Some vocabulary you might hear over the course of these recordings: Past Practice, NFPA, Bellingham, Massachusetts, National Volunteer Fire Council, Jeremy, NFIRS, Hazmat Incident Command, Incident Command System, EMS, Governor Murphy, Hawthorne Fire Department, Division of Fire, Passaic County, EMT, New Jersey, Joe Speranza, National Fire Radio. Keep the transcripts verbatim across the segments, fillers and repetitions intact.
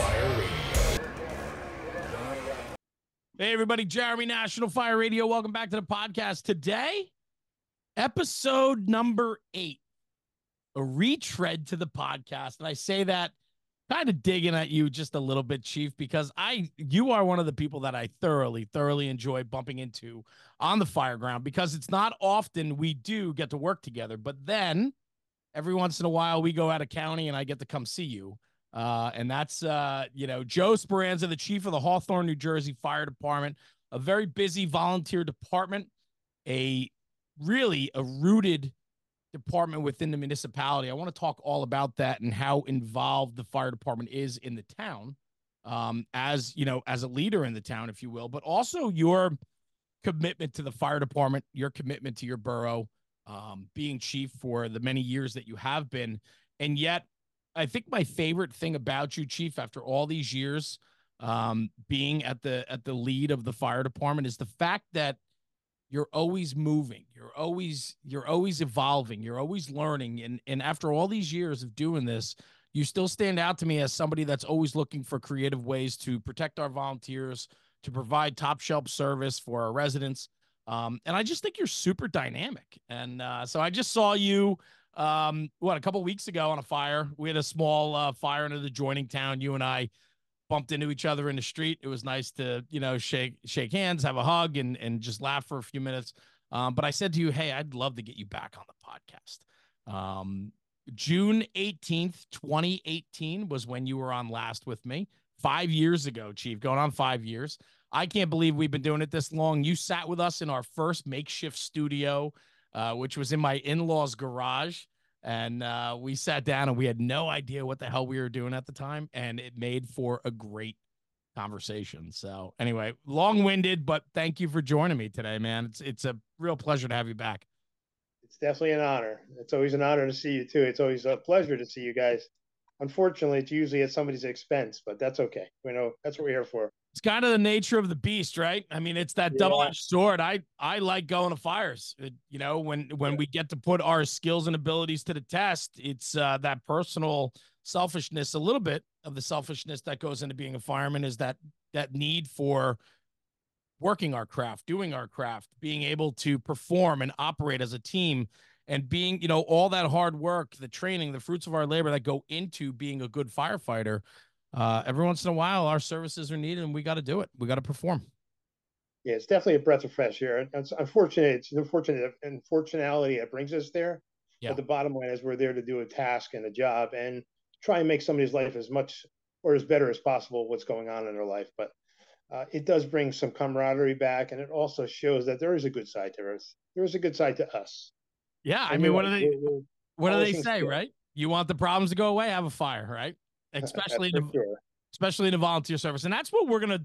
Fire Radio. Hey, everybody. Jeremy, National Fire Radio. Welcome back to the podcast. Today, episode number eight, a retread to the podcast. And I say that kind of digging at you just a little bit, Chief, because I you are one of the people that I thoroughly, thoroughly enjoy bumping into on the fire ground, because it's not often we do get to work together. But then every once in a while we go out of county and I get to come see you. Uh, and that's, uh, you know, Joe Speranza, the chief of the Hawthorne, New Jersey Fire Department, a very busy volunteer department, a really a rooted department within the municipality. I want to talk all about that and how involved the fire department is in the town, um, as, you know, as a leader in the town, if you will, but also your commitment to the fire department, your commitment to your borough, um, being chief for the many years that you have been. And yet, I think my favorite thing about you, Chief, after all these years, um, being at the, at the lead of the fire department, is the fact that you're always moving. You're always, you're always evolving. You're always learning. And, and after all these years of doing this, you still stand out to me as somebody that's always looking for creative ways to protect our volunteers, to provide top shelf service for our residents. Um, and I just think you're super dynamic. And uh, so I just saw you, um, what, a couple of weeks ago on a fire. We had a small uh, fire in an adjoining town. You and I bumped into each other in the street. It was nice to, you know, shake, shake hands, have a hug, and, and just laugh for a few minutes. Um, but I said to you, hey, I'd love to get you back on the podcast. Um, June eighteenth, twenty eighteen was when you were on last with me, five years ago, Chief, going on five years. I can't believe we've been doing it this long. You sat with us in our first makeshift studio, uh, which was in my in-laws' garage. And uh, we sat down and we had no idea what the hell we were doing at the time. And it made for a great conversation. So anyway, long-winded, but thank you for joining me today, man. It's it's a real pleasure to have you back. It's definitely an honor. It's always an honor to see you, too. It's always a pleasure to see you guys. Unfortunately, it's usually at somebody's expense, but that's okay. We know that's what we're here for. It's kind of the nature of the beast, right? I mean, it's that yeah. double-edged sword. I, I like going to fires. It, you know, when, when yeah. we get to put our skills and abilities to the test, it's uh, that personal selfishness, a little bit of the selfishness that goes into being a fireman, is that that need for working our craft, doing our craft, being able to perform and operate as a team, and being, you know, all that hard work, the training, the fruits of our labor that go into being a good firefighter. Uh, every once in a while, our services are needed, and we got to do it. We got to perform. Yeah, it's definitely a breath of fresh air. It's unfortunate. It's unfortunate, unfortunality that brings us there. Yeah. But the bottom line is, we're there to do a task and a job, and try and make somebody's life as much or as better as possible. What's going on in their life, but uh, it does bring some camaraderie back, and it also shows that there is a good side to us. There is a good side to us. Yeah, and I mean, what do they? What do they say, right? You want the problems to go away, have a fire, right? Especially the, sure. especially in the volunteer service. And that's what we're going to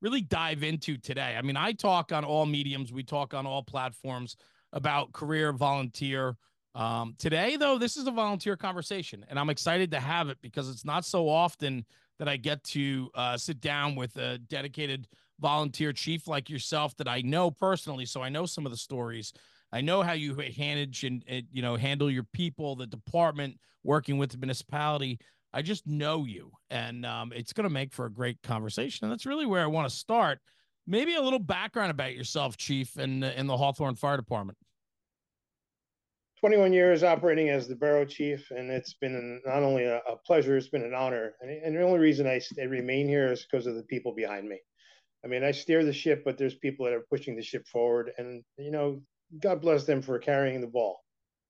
really dive into today. I mean, I talk on all mediums. We talk on all platforms about career, volunteer. Um, today, though, this is a volunteer conversation, and I'm excited to have it because it's not so often that I get to uh, sit down with a dedicated volunteer chief like yourself that I know personally. So I know some of the stories. I know how you manage and, and you know, handle your people, the department, working with the municipality. I just know you, and um, it's going to make for a great conversation. And that's really where I want to start. Maybe a little background about yourself, Chief, and in, in the Hawthorne Fire Department. twenty-one years operating as the borough chief, and it's been an, not only a, a pleasure, it's been an honor. And, and the only reason I, I remain here is because of the people behind me. I mean, I steer the ship, but there's people that are pushing the ship forward, and, you know, God bless them for carrying the ball.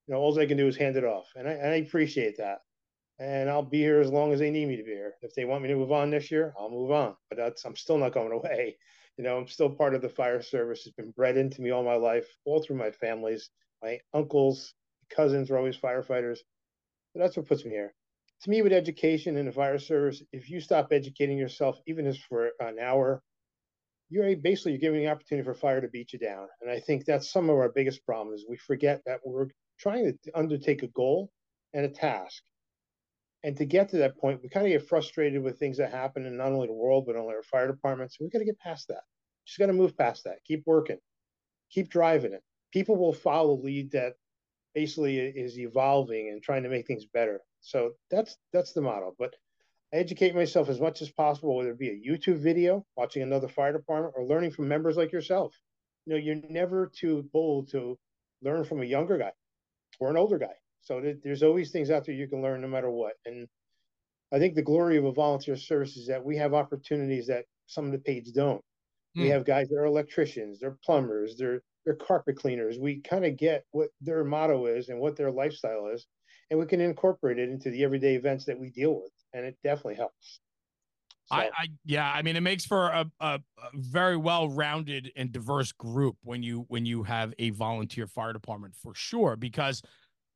You know, all they can do is hand it off, and I, and I appreciate that. And I'll be here as long as they need me to be here. If they want me to move on this year, I'll move on. But that's, I'm still not going away. You know, I'm still part of the fire service. It's been bred into me all my life, all through my families. My uncles, cousins were always firefighters. So that's what puts me here. To me, with education in the fire service, if you stop educating yourself, even if for an hour, you're basically you're giving the opportunity for fire to beat you down. And I think that's some of our biggest problem is we forget that we're trying to undertake a goal and a task. And to get to that point, we kind of get frustrated with things that happen in not only the world, but only our fire departments. We've got to get past that. Just got to move past that. Keep working. Keep driving it. People will follow a lead that basically is evolving and trying to make things better. So that's that's the model. But I educate myself as much as possible, whether it be a YouTube video, watching another fire department, or learning from members like yourself. You know, you're never too old to learn from a younger guy or an older guy. So th- there's always things out there you can learn no matter what. And I think the glory of a volunteer service is that we have opportunities that some of the paids don't. Mm. We have guys that are electricians, they're plumbers, they're, they're carpet cleaners. We kind of get what their motto is and what their lifestyle is, and we can incorporate it into the everyday events that we deal with. And it definitely helps. So. I, I yeah, I mean, it makes for a, a, a very well-rounded and diverse group when you when you have a volunteer fire department, for sure, because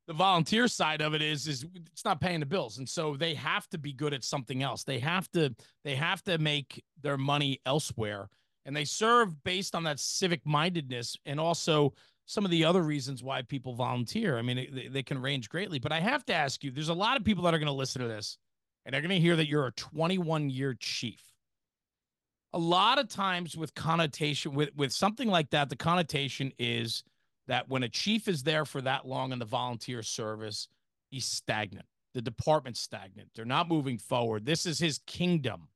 the volunteer side of it is is it's not paying the bills, and so they have to be good at something else. They have to they have to make their money elsewhere, and they serve based on that civic-mindedness and also some of the other reasons why people volunteer. I mean, it, they can range greatly. But I have to ask you, there's a lot of people that are going to listen to this, and they're going to hear that you're a twenty-one year chief. A lot of times with connotation, with, with something like that, the connotation is that when a chief is there for that long in the volunteer service, he's stagnant. The department's stagnant. They're not moving forward. This is his kingdom,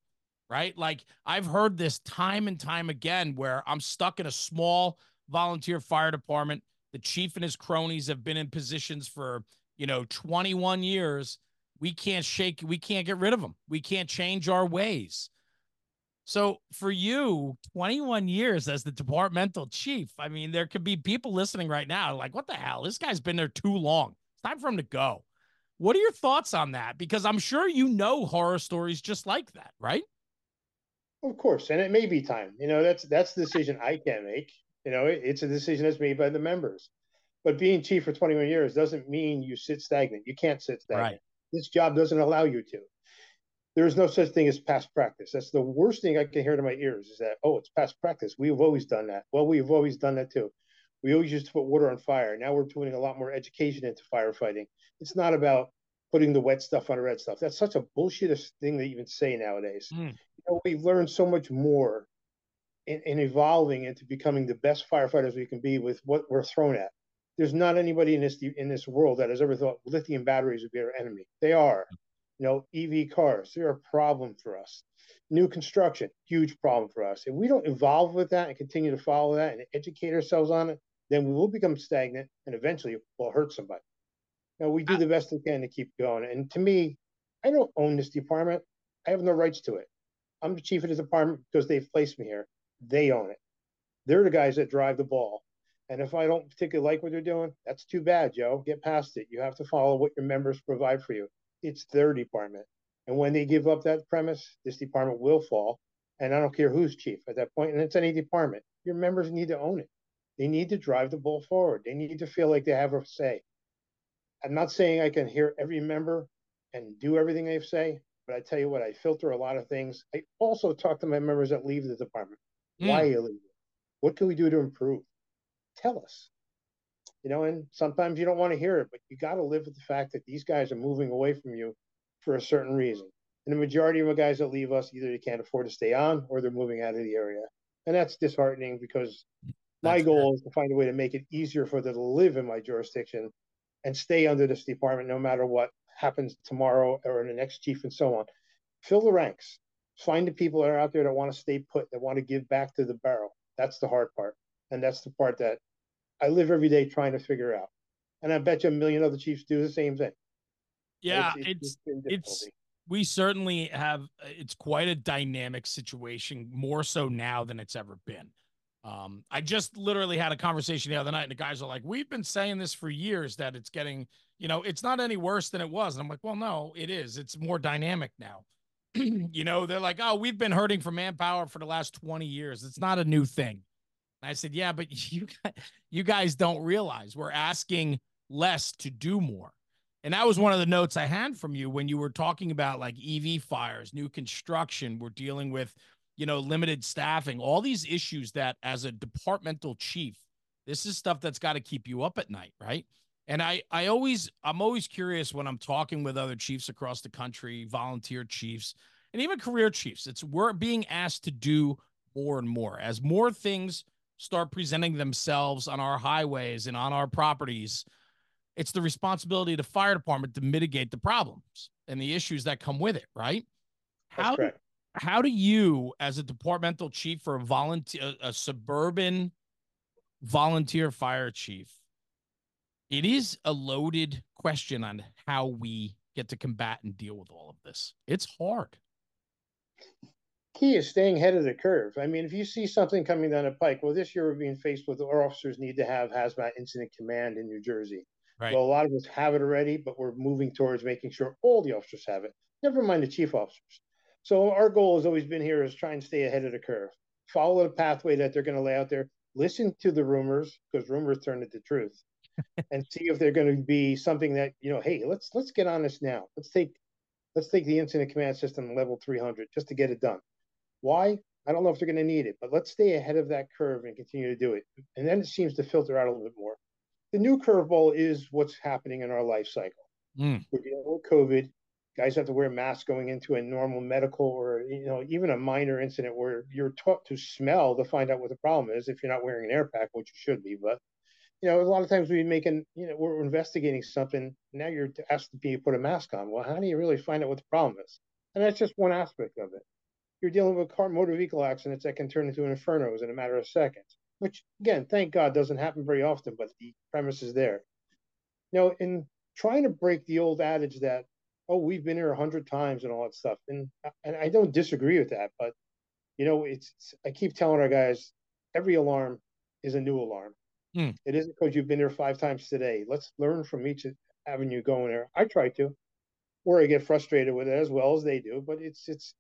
right? Like, I've heard this time and time again, where I'm stuck in a small volunteer fire department. The chief and his cronies have been in positions for, you know, twenty-one years. We can't shake, we can't get rid of them. We can't change our ways. So for you, twenty-one years as the departmental chief, I mean, there could be people listening right now like, what the hell? This guy's been there too long. It's time for him to go. What are your thoughts on that? Because I'm sure you know horror stories just like that, right? Of course, and it may be time. You know, that's that's the decision I can't make. You know, it, it's a decision that's made by the members. But being chief for twenty-one years doesn't mean you sit stagnant. You can't sit stagnant. Right. This job doesn't allow you to. There is no such thing as past practice. That's the worst thing I can hear to my ears, is that, oh, it's past practice. We've always done that. Well, we've always done that too. We always used to put water on fire. Now we're putting a lot more education into firefighting. It's not about putting the wet stuff on the red stuff. That's such a bullshittish thing to even say nowadays. Mm. You know, we've learned so much more in, in evolving into becoming the best firefighters we can be with what we're thrown at. There's not anybody in this in this world that has ever thought lithium batteries would be our enemy. They are. You know, E V cars, they're a problem for us. New construction, huge problem for us. If we don't evolve with that and continue to follow that and educate ourselves on it, then we will become stagnant and eventually we'll hurt somebody. Now, we do the best we can to keep going. And to me, I don't own this department. I have no rights to it. I'm the chief of this department because they've placed me here. They own it. They're the guys that drive the ball. And if I don't particularly like what they're doing, that's too bad, Joe. Get past it. You have to follow what your members provide for you. It's their department. And when they give up that premise, this department will fall. And I don't care who's chief at that point. And it's any department. Your members need to own it. They need to drive the ball forward. They need to feel like they have a say. I'm not saying I can hear every member and do everything they say, but I tell you what, I filter a lot of things. I also talk to my members that leave the department. Mm. Why are you leaving? What can we do to improve? Tell us, you know, and sometimes you don't want to hear it, but you got to live with the fact that these guys are moving away from you for a certain reason. And the majority of the guys that leave us, either they can't afford to stay on or they're moving out of the area. And that's disheartening, because my that's goal fair. is to find a way to make it easier for them to live in my jurisdiction and stay under this department, no matter what happens tomorrow or the next chief and so on. Fill the ranks, find the people that are out there that want to stay put, that want to give back to the barrel. That's the hard part. And that's the part that I live every day trying to figure out. And I bet you a million other chiefs do the same thing. Yeah, it's, it's, it's we certainly have, it's quite a dynamic situation, more so now than it's ever been. Um, I just literally had a conversation the other night, and the guys are like, we've been saying this for years that it's getting, you know, it's not any worse than it was. And I'm like, well, no, it is. It's more dynamic now. You know, they're like, oh, we've been hurting for manpower for the last twenty years. It's not a new thing. I said, yeah, but you you guys don't realize we're asking less to do more. And that was one of the notes I had from you when you were talking about like E V fires, new construction. We're dealing with, you know, limited staffing, all these issues that as a departmental chief, this is stuff that's got to keep you up at night. Right. And I, I always I'm always curious when I'm talking with other chiefs across the country, volunteer chiefs and even career chiefs. It's we're being asked to do more and more as more things start presenting themselves on our highways and on our properties. It's the responsibility of the fire department to mitigate the problems and the issues that come with it, right? That's how, correct. How do you, as a departmental chief for a volunteer, a suburban volunteer fire chief, it is a loaded question on how we get to combat and deal with all of this. It's hard. Key is staying ahead of the curve. I mean, if you see something coming down the pike, well, this year we're being faced with our officers need to have Hazmat Incident Command in New Jersey. Right. Well, a lot of us have it already, but we're moving towards making sure all the officers have it, never mind the chief officers. So our goal has always been here is try and stay ahead of the curve, follow the pathway that they're going to lay out there, listen to the rumors, because rumors turn into truth, and see if they're going to be something that, you know, hey, let's let's get on this now. Let's take let's take the incident command system level three hundred just to get it done. Why? I don't know if they're going to need it, but let's stay ahead of that curve and continue to do it. And then it seems to filter out a little bit more. The new curveball is what's happening in our life cycle. Mm. We're dealing with COVID. Guys have to wear masks going into a normal medical or, you know, even a minor incident where you're taught to smell to find out what the problem is if you're not wearing an air pack, which you should be. But, you know, a lot of times we make an, you know, we're investigating something. Now you're asked to be, put a mask on. Well, how do you really find out what the problem is? And that's just one aspect of it. You're dealing with car motor vehicle accidents that can turn into infernos in a matter of seconds, which, again, thank God doesn't happen very often, but the premise is there. You know, in trying to break the old adage that, oh, we've been here a hundred times and all that stuff. And, and I don't disagree with that, but, you know, it's, it's I keep telling our guys, every alarm is a new alarm. Mm. It isn't because you've been here five times today. Let's learn from each avenue going there. I try to, or I get frustrated with it as well as they do, but it's, it's,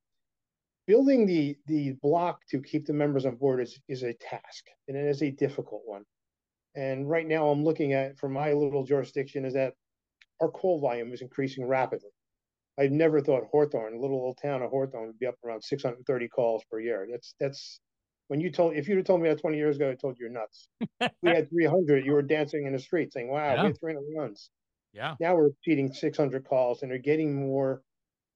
building the the block to keep the members on board is, is a task, and it is a difficult one. And right now I'm looking at, for my little jurisdiction, is that our call volume is increasing rapidly. I've never thought Hawthorne, little old town of Hawthorne, would be up around six hundred thirty calls per year. That's, that's when you told, if you'd have told me that twenty years ago, I told you you're nuts. We had three hundred, you were dancing in the street saying, wow, yeah. We had three hundred runs. Yeah. Now we're repeating six hundred calls, and they're getting more,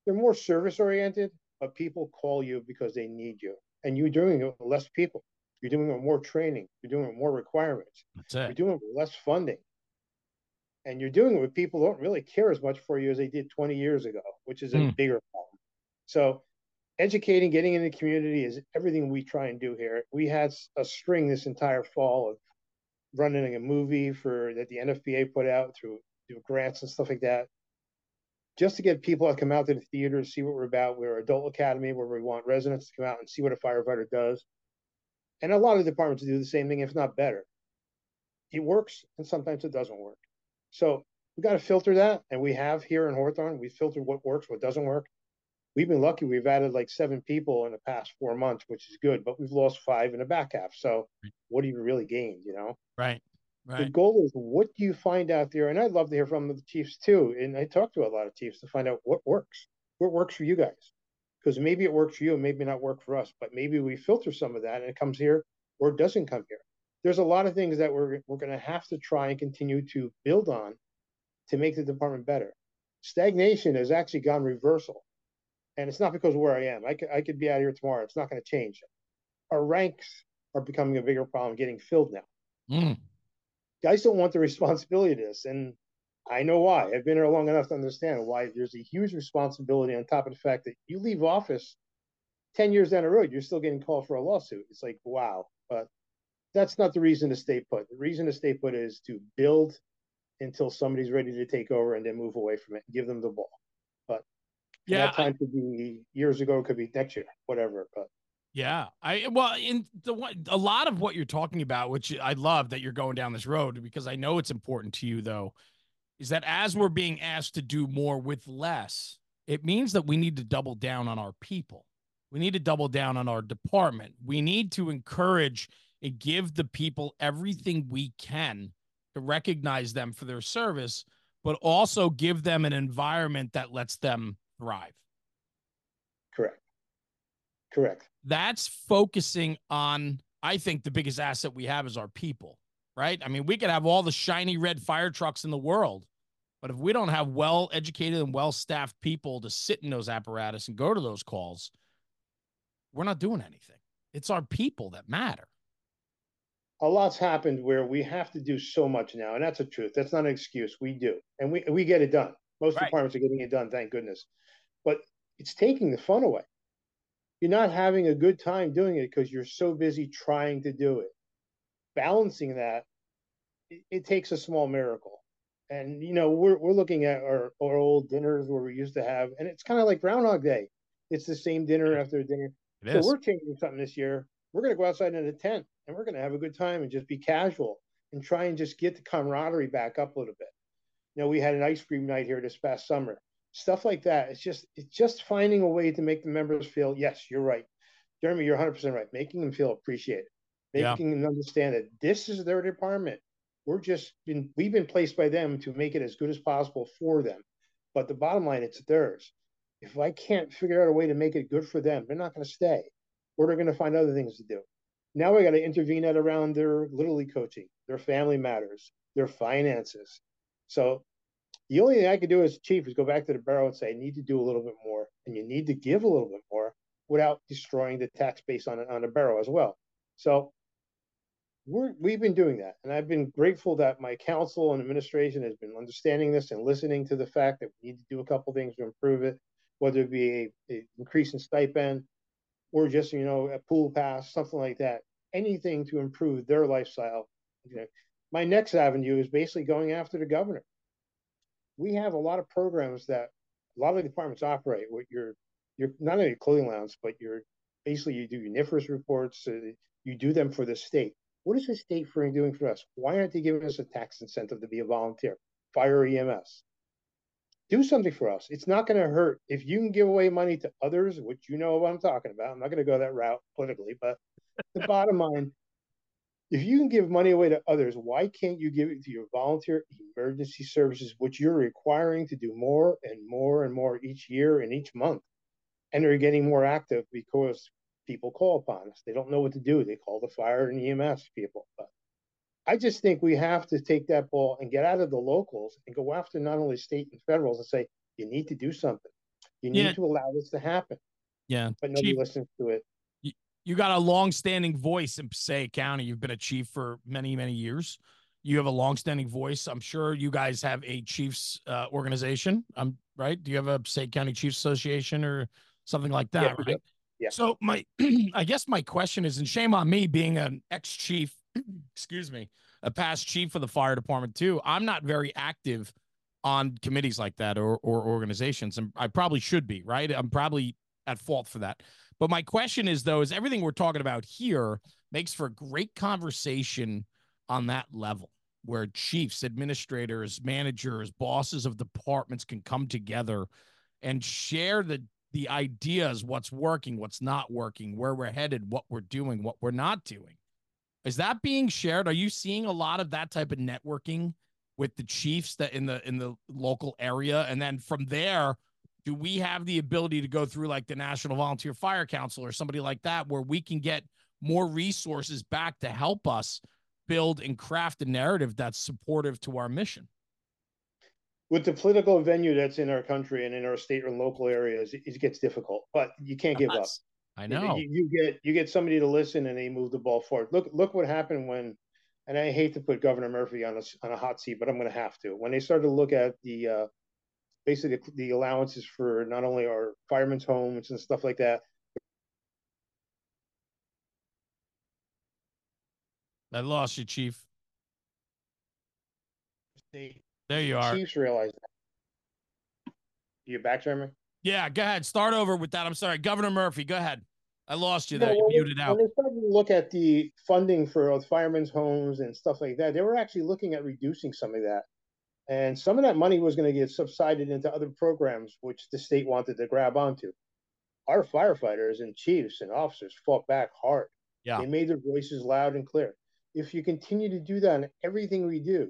they're more service oriented. But people call you because they need you. And you're doing it with less people. You're doing it with more training. You're doing it with more requirements. That's it. You're doing it with less funding. And you're doing it with people who don't really care as much for you as they did twenty years ago, which is a mm. bigger problem. So educating, getting in the community is everything we try and do here. We had a string this entire fall of running a movie for that the N F P A put out through, through grants and stuff like that, just to get people to come out to the theater and see what we're about. We're an adult academy where we want residents to come out and see what a firefighter does. And a lot of departments do the same thing, if not better. It works, and sometimes it doesn't work. So we've got to filter that, and we have here in Hawthorne. We filtered what works, what doesn't work. We've been lucky. We've added like seven people in the past four months, which is good, but we've lost five in the back half. So what do you really gain, you know? Right. Right. The goal is, what do you find out there? And I'd love to hear from the chiefs too. And I talk to a lot of chiefs to find out what works, what works for you guys, because maybe it works for you and maybe not work for us, but maybe we filter some of that and it comes here or it doesn't come here. There's a lot of things that we're, we're going to have to try and continue to build on to make the department better. Stagnation has actually gone reversal. And it's not because of where I am. I could, I could be out of here tomorrow. It's not going to change. Our ranks are becoming a bigger problem, getting filled now. Mm. Guys don't want the responsibility of this, and I know why. I've been here long enough to understand why there's a huge responsibility on top of the fact that you leave office ten years down the road, you're still getting called for a lawsuit. It's like, wow. But that's not the reason to stay put. The reason to stay put is to build until somebody's ready to take over and then move away from it and give them the ball. But yeah, that time I, could be years ago, it could be next year, whatever. But yeah, I well, in the one, a lot of what you're talking about, which I love that you're going down this road, because I know it's important to you, though, is that as we're being asked to do more with less, it means that we need to double down on our people. We need to double down on our department. We need to encourage and give the people everything we can to recognize them for their service, but also give them an environment that lets them thrive. Correct. Correct. That's focusing on, I think, the biggest asset we have is our people, right? I mean, we could have all the shiny red fire trucks in the world, but if we don't have well-educated and well-staffed people to sit in those apparatus and go to those calls, we're not doing anything. It's our people that matter. A lot's happened where we have to do so much now, and that's the truth. That's not an excuse. We do, and we, we get it done. Most right. departments are getting it done, thank goodness. But it's taking the fun away. you're not having a good time doing it because you're so busy trying to do it. Balancing that, it, it takes a small miracle. And, you know, we're we're looking at our, our old dinners where we used to have, and it's kind of like Groundhog Day. It's the same dinner after dinner. It so is. We're changing something this year. We're going to go outside in a tent, and we're going to have a good time and just be casual and try and just get the camaraderie back up a little bit. You know, we had an ice cream night here this past summer. Stuff like that. It's just it's just finding a way to make the members feel, yes, you're right. Jeremy, you're one hundred percent right. Making them feel appreciated. Making yeah. them understand that this is their department. We're just been, we've been placed by them to make it as good as possible for them. But the bottom line, it's theirs. If I can't figure out a way to make it good for them, they're not going to stay. Or they're going to find other things to do. Now we got to intervene at around their Little League coaching, their family matters, their finances. So the only thing I could do as chief is go back to the borough and say, I need to do a little bit more, and you need to give a little bit more without destroying the tax base on, on the borough as well. So we're, we've been doing that. And I've been grateful that my council and administration has been understanding this and listening to the fact that we need to do a couple things to improve it, whether it be an increase in stipend or just, you know, a pool pass, something like that, anything to improve their lifestyle. You know, my next avenue is basically going after the governor. We have a lot of programs that a lot of the departments operate with your, your not only your clothing allowance, but your basically you do your N F I R S reports. So you do them for the state. What is the state for doing for us? Why aren't they giving us a tax incentive to be a volunteer? Fire E M S. Do something for us. It's not going to hurt. If you can give away money to others, which you know what I'm talking about, I'm not going to go that route politically, but the bottom line, if you can give money away to others, why can't you give it to your volunteer emergency services, which you're requiring to do more and more and more each year and each month? And they're getting more active because people call upon us. They don't know what to do. They call the fire and E M S people. But I just think we have to take that ball and get out of the locals and go after not only state and federals and say, you need to do something. You need yeah. to allow this to happen. Yeah. But nobody chief, listens to it. You, you got a longstanding voice in Passaic County. You've been a chief for many, many years. You have a longstanding voice. I'm sure you guys have a chiefs uh, organization. Um, right. Do you have a Passaic County Chiefs Association or something like that? Yeah, right. Yeah. So my, I guess my question is, and shame on me being an ex-chief, excuse me, a past chief for the fire department too. I'm not very active on committees like that or, or organizations. And I probably should be, right? I'm probably at fault for that. But my question is though, is everything we're talking about here makes for a great conversation on that level where chiefs, administrators, managers, bosses of departments can come together and share the, the ideas, what's working, what's not working, where we're headed, what we're doing, what we're not doing. Is that being shared? Are you seeing a lot of that type of networking with the chiefs that in the in the local area? And then from there, do we have the ability to go through like the National Volunteer Fire Council or somebody like that where we can get more resources back to help us build and craft a narrative that's supportive to our mission? With the political venue that's in our country and in our state and local areas, it, it gets difficult, but you can't give up. I know you, you get you get somebody to listen and they move the ball forward. Look, look what happened when, and I hate to put Governor Murphy on a on a hot seat, but I'm going to have to. When they started to look at the uh, basically the, the allowances for not only our firemen's homes and stuff like that. I lost you, Chief. They, there you the are. Chiefs realized that. You back, Jeremy? Yeah, go ahead. Start over with that. I'm sorry. Governor Murphy, go ahead. I lost you there. You muted out. When they started to look at the funding for firemen's homes and stuff like that, they were actually looking at reducing some of that. And some of that money was going to get subsided into other programs, which the state wanted to grab onto. Our firefighters and chiefs and officers fought back hard. Yeah. They made their voices loud and clear. If you continue to do that in everything we do,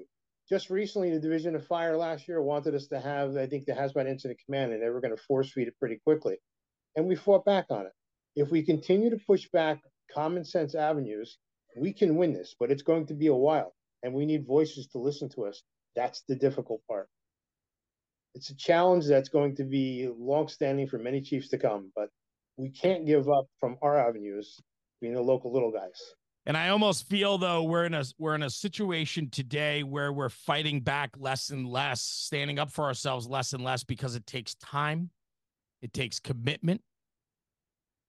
just recently, the Division of Fire last year wanted us to have, I think, the Hazmat Incident Command, and they were going to force feed it pretty quickly. And we fought back on it. If we continue to push back common sense avenues, we can win this, but it's going to be a while, and we need voices to listen to us. That's the difficult part. It's a challenge that's going to be longstanding for many chiefs to come, but we can't give up from our avenues being the local little guys. And I almost feel though we're in a we're in a situation today where we're fighting back less and less, standing up for ourselves less and less because it takes time, it takes commitment,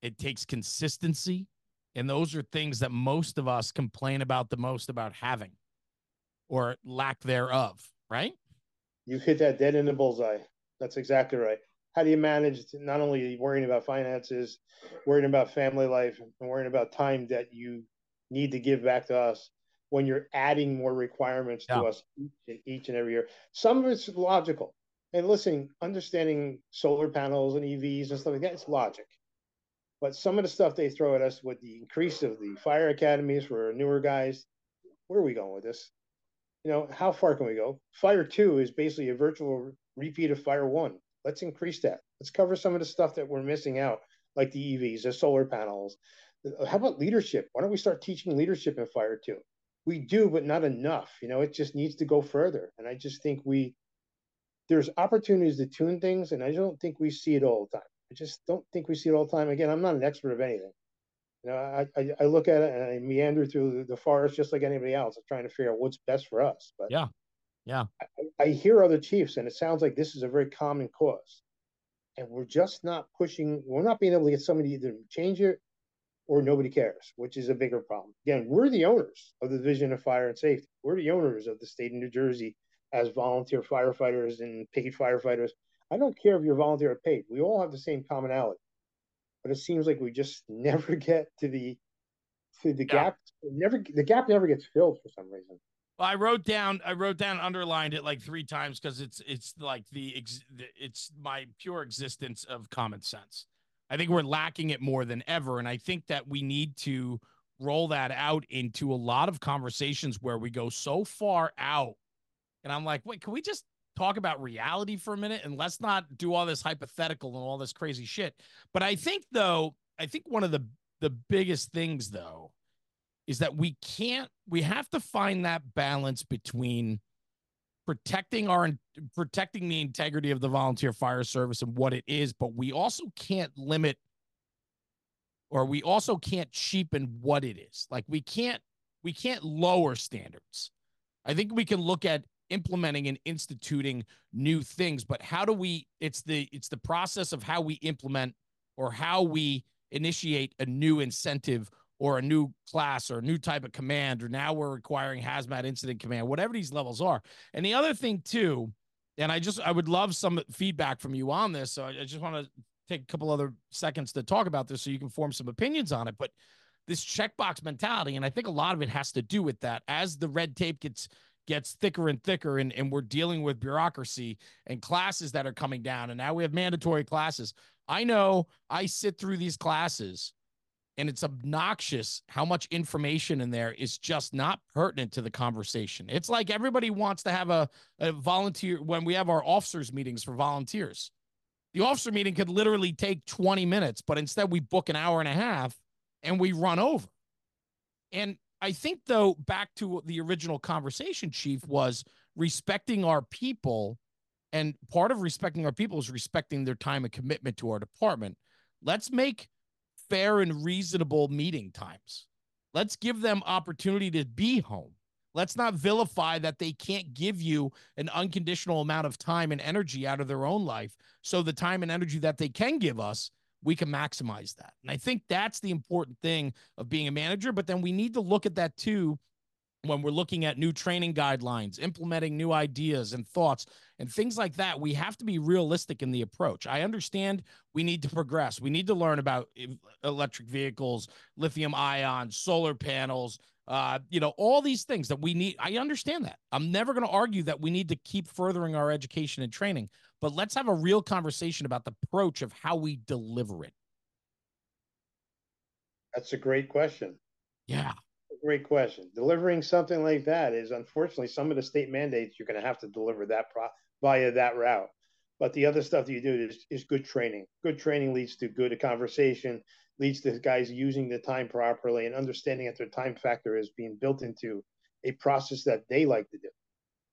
It takes consistency. And those are things that most of us complain about the most about having or lack thereof, right? You hit that dead in the bullseye. That's exactly right. How do you manage to not only worrying about finances, worrying about family life, and worrying about time that you need to give back to us when you're adding more requirements yeah. to us each and every year? Some of it's logical. And listen, understanding solar panels and E Vs and stuff like that, it's logic. But some of the stuff they throw at us with the increase of the fire academies for newer guys, where are we going with this? You know, how far can we go? Fire two is basically a virtual repeat of fire one. Let's increase that. Let's cover some of the stuff that we're missing out, like the E Vs, the solar panels. How about leadership? Why don't we start teaching leadership in fire two? We do, but not enough. You know, it just needs to go further. And I just think we, there's opportunities to tune things, and I don't think we see it all the time. I just don't think we see it all the time. Again, I'm not an expert of anything. You know, I, I, I look at it and I meander through the forest just like anybody else. I'm trying to figure out what's best for us. But yeah, yeah. I, I hear other chiefs, and it sounds like this is a very common cause. And we're just not pushing. We're not being able to get somebody to either change it or nobody cares, which is a bigger problem. Again, we're the owners of the Division of Fire and Safety. We're the owners of the state of New Jersey as volunteer firefighters and paid firefighters. I don't care if you're volunteer or paid. We all have the same commonality, but it seems like we just never get to the to the yeah. gap. Never the gap never gets filled for some reason. Well, I wrote down, I wrote down, underlined it like three times because it's it's like the it's my pure existence of common sense. I think we're lacking it more than ever, and I think that we need to roll that out into a lot of conversations where we go so far out, and I'm like, wait, can we just talk about reality for a minute, and let's not do all this hypothetical and all this crazy shit. But I think, though, I think one of the, the biggest things, though, is that we can't, we have to find that balance between protecting our, protecting the integrity of the volunteer fire service and what it is, but we also can't limit, or we also can't cheapen what it is. Like we can't, we can't lower standards. I think we can look at implementing and instituting new things, but how do we, it's the, it's the process of how we implement or how we initiate a new incentive or a new class or a new type of command, or now we're requiring Hazmat Incident Command, whatever these levels are. And the other thing too, and I just, I would love some feedback from you on this. So I just want to take a couple other seconds to talk about this so you can form some opinions on it, but this checkbox mentality. And I think a lot of it has to do with that as the red tape gets gets thicker and thicker, and, and we're dealing with bureaucracy and classes that are coming down, and now we have mandatory classes. I know I sit through these classes, and it's obnoxious how much information in there is just not pertinent to the conversation. It's like everybody wants to have a, a volunteer, when we have our officers meetings for volunteers. The officer meeting could literally take twenty minutes, but instead we book an hour and a half, and we run over. And I think, though, back to the original conversation, Chief, was respecting our people. And part of respecting our people is respecting their time and commitment to our department. Let's make fair and reasonable meeting times. Let's give them opportunity to be home. Let's not vilify that they can't give you an unconditional amount of time and energy out of their own life. So the time and energy that they can give us, we can maximize that. And I think that's the important thing of being a manager, but then we need to look at that too when we're looking at new training guidelines, implementing new ideas and thoughts and things like that. We have to be realistic in the approach. I understand we need to progress. We need to learn about electric vehicles, lithium ion, solar panels, uh, you know, all these things that we need. I understand that. I'm never going to argue that we need to keep furthering our education and training, but let's have a real conversation about the approach of how we deliver it. That's a great question. Yeah. Great question. Delivering something like that is, unfortunately, some of the state mandates, you're going to have to deliver that pro via that route. But the other stuff that you do is, is good training. Good training leads to good conversation, leads to guys using the time properly and understanding that their time factor is being built into a process that they like to do.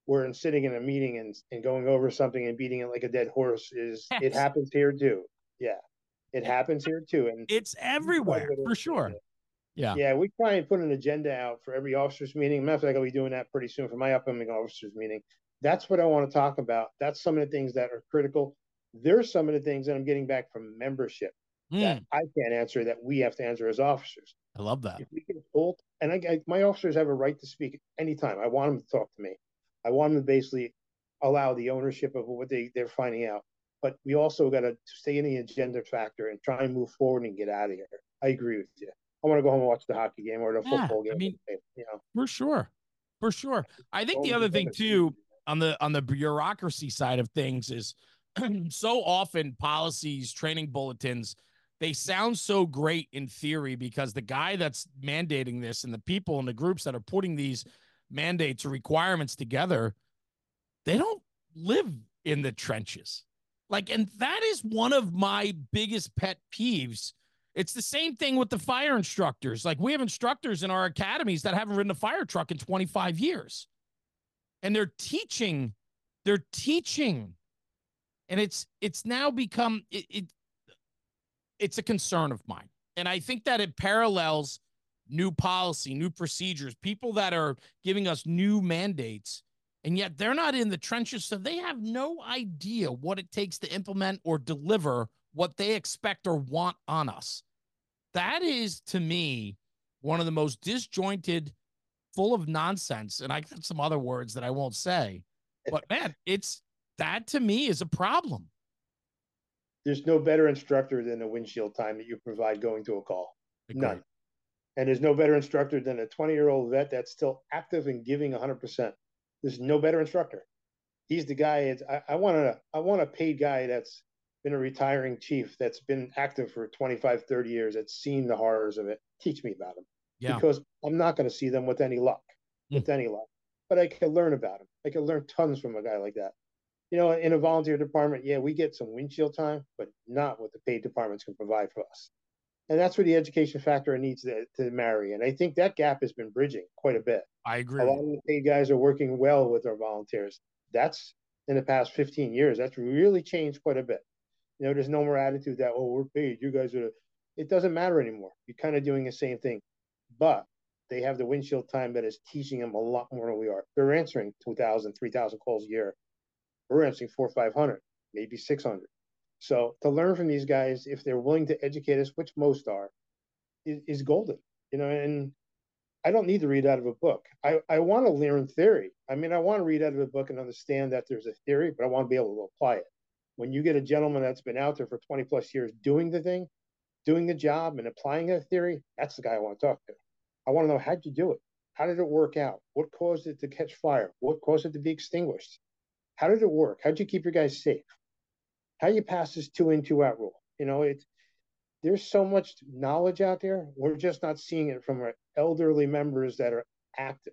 Where sitting in a meeting and, and going over something and beating it like a dead horse is, yes. It happens here too. Yeah. It happens here too. And it's everywhere for sure. Yeah. Yeah. We try and put an agenda out for every officer's meeting. Matter of fact, I'll be doing that pretty soon for my upcoming officer's meeting. That's what I want to talk about. That's some of the things that are critical. There's some of the things that I'm getting back from membership. mm. that I can't answer, that we have to answer as officers. I love that. If we can hold, and I, I, my officers have a right to speak anytime. I want them to talk to me. I want them to basically allow the ownership of what they, they're finding out. But we also got to stay in the agenda factor and try and move forward and get out of here. I agree with you. I want to go home and watch the hockey game or the yeah, football game. I mean, you know. For sure. For sure. I think the other thing too, on the, on the bureaucracy side of things is so often policies, training bulletins, they sound so great in theory because the guy that's mandating this and the people and the groups that are putting these mandates or requirements together, they don't live in the trenches. Like, and that is one of my biggest pet peeves. It's the same thing with the fire instructors. Like, we have instructors in our academies that haven't ridden a fire truck in twenty-five years. And they're teaching, they're teaching. And it's, it's now become, it, it, it's a concern of mine. And I think that it parallels new policy, new procedures, people that are giving us new mandates, and yet they're not in the trenches. So they have no idea what it takes to implement or deliver what they expect or want on us. That is, to me, one of the most disjointed, full of nonsense. And I got some other words that I won't say, but man, it's, that to me is a problem. There's no better instructor than the windshield time that you provide going to a call. Agreed. None. And there's no better instructor than a twenty year old vet that's still active and giving one hundred percent. There's no better instructor. He's the guy. It's, I, I want a, I want a paid guy that's been a retiring chief, that's been active for twenty-five, thirty years, that's seen the horrors of it. Teach me about him. Yeah. Because I'm not going to see them with any luck, mm. with any luck. But I can learn about him. I can learn tons from a guy like that. You know, in a volunteer department, yeah, we get some windshield time, but not what the paid departments can provide for us. And that's where the education factor needs to, to marry. And I think that gap has been bridging quite a bit. I agree. A lot of the paid guys are working well with our volunteers. That's, in the past fifteen years, that's really changed quite a bit. You know, there's no more attitude that, oh, we're paid, you guys are, it doesn't matter anymore. You're kind of doing the same thing. But they have the windshield time that is teaching them a lot more than we are. They're answering two thousand, three thousand calls a year. We're answering four, five hundred, maybe six hundred. So to learn from these guys, if they're willing to educate us, which most are, is, is golden. You know, and I don't need to read out of a book. I, I want to learn theory. I mean, I want to read out of a book and understand that there's a theory, but I want to be able to apply it. When you get a gentleman that's been out there for twenty plus years doing the thing, doing the job and applying that theory, that's the guy I want to talk to. I want to know, how'd you do it? How did it work out? What caused it to catch fire? What caused it to be extinguished? How did it work? How'd you keep your guys safe? How do you pass this two in, two out rule? You know, it, there's so much knowledge out there. We're just not seeing it from our elderly members that are active,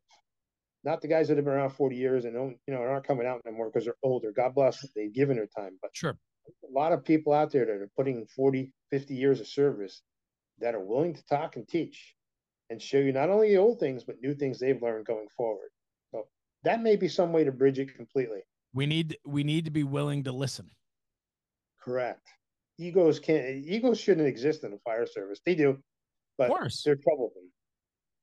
not the guys that have been around forty years and don't, you know, aren't coming out anymore because they're older. God bless them. They've given their time. But sure, a lot of people out there that are putting forty, fifty years of service that are willing to talk and teach and show you not only the old things, but new things they've learned going forward. So that may be some way to bridge it completely. We need we need to be willing to listen. Correct. Egos can't. Egos shouldn't exist in the fire service. They do, but of course. They're trouble.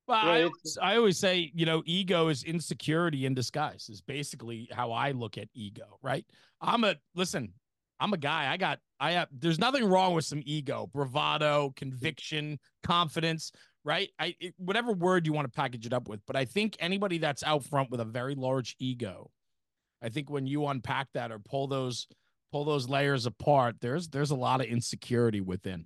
Well, yeah, I, always, I always say, you know, ego is insecurity in disguise. Is basically how I look at ego. Right? I'm a listen. I'm a guy. I got. I have. There's nothing wrong with some ego, bravado, conviction, confidence. Right? I it, whatever word you want to package it up with. But I think anybody that's out front with a very large ego, I think when you unpack that or pull those pull those layers apart, there's there's a lot of insecurity within.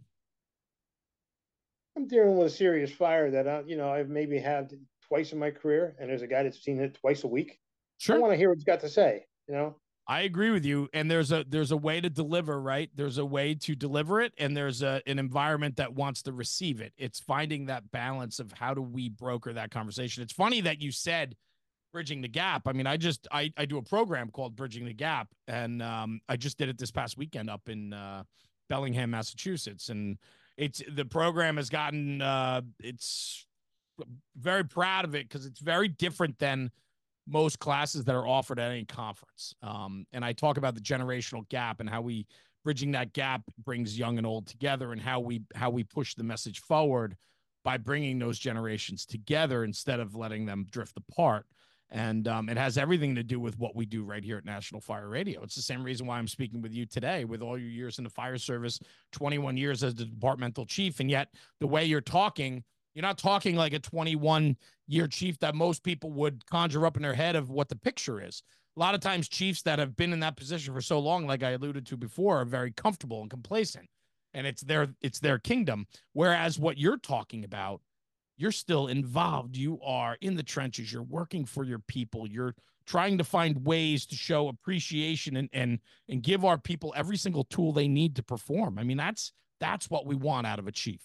I'm dealing with a serious fire that I, you know, I've maybe had twice in my career, and there's a guy that's seen it twice a week. Sure, I want to hear what he's got to say. You know, I agree with you. And there's a there's a way to deliver, right? There's a way to deliver it, and there's a an environment that wants to receive it. It's finding that balance of how do we broker that conversation. It's funny that you said bridging the gap. I mean, I just, I, I do a program called Bridging the Gap, and um, I just did it this past weekend up in uh, Bellingham, Massachusetts. And it's, the program has gotten, uh, it's very proud of it because it's very different than most classes that are offered at any conference. Um, and I talk about the generational gap and how we bridging that gap brings young and old together, and how we, how we push the message forward by bringing those generations together instead of letting them drift apart. And um, it has everything to do with what we do right here at National Fire Radio. It's the same reason why I'm speaking with you today, with all your years in the fire service, twenty-one years as the departmental chief. And yet the way you're talking, you're not talking like a twenty-one year chief that most people would conjure up in their head of what the picture is. A lot of times chiefs that have been in that position for so long, like I alluded to before, are very comfortable and complacent, and it's their, it's their kingdom. Whereas what you're talking about, you're still involved. You are in the trenches. You're working for your people. You're trying to find ways to show appreciation and and and give our people every single tool they need to perform. I mean, that's that's what we want out of a chief.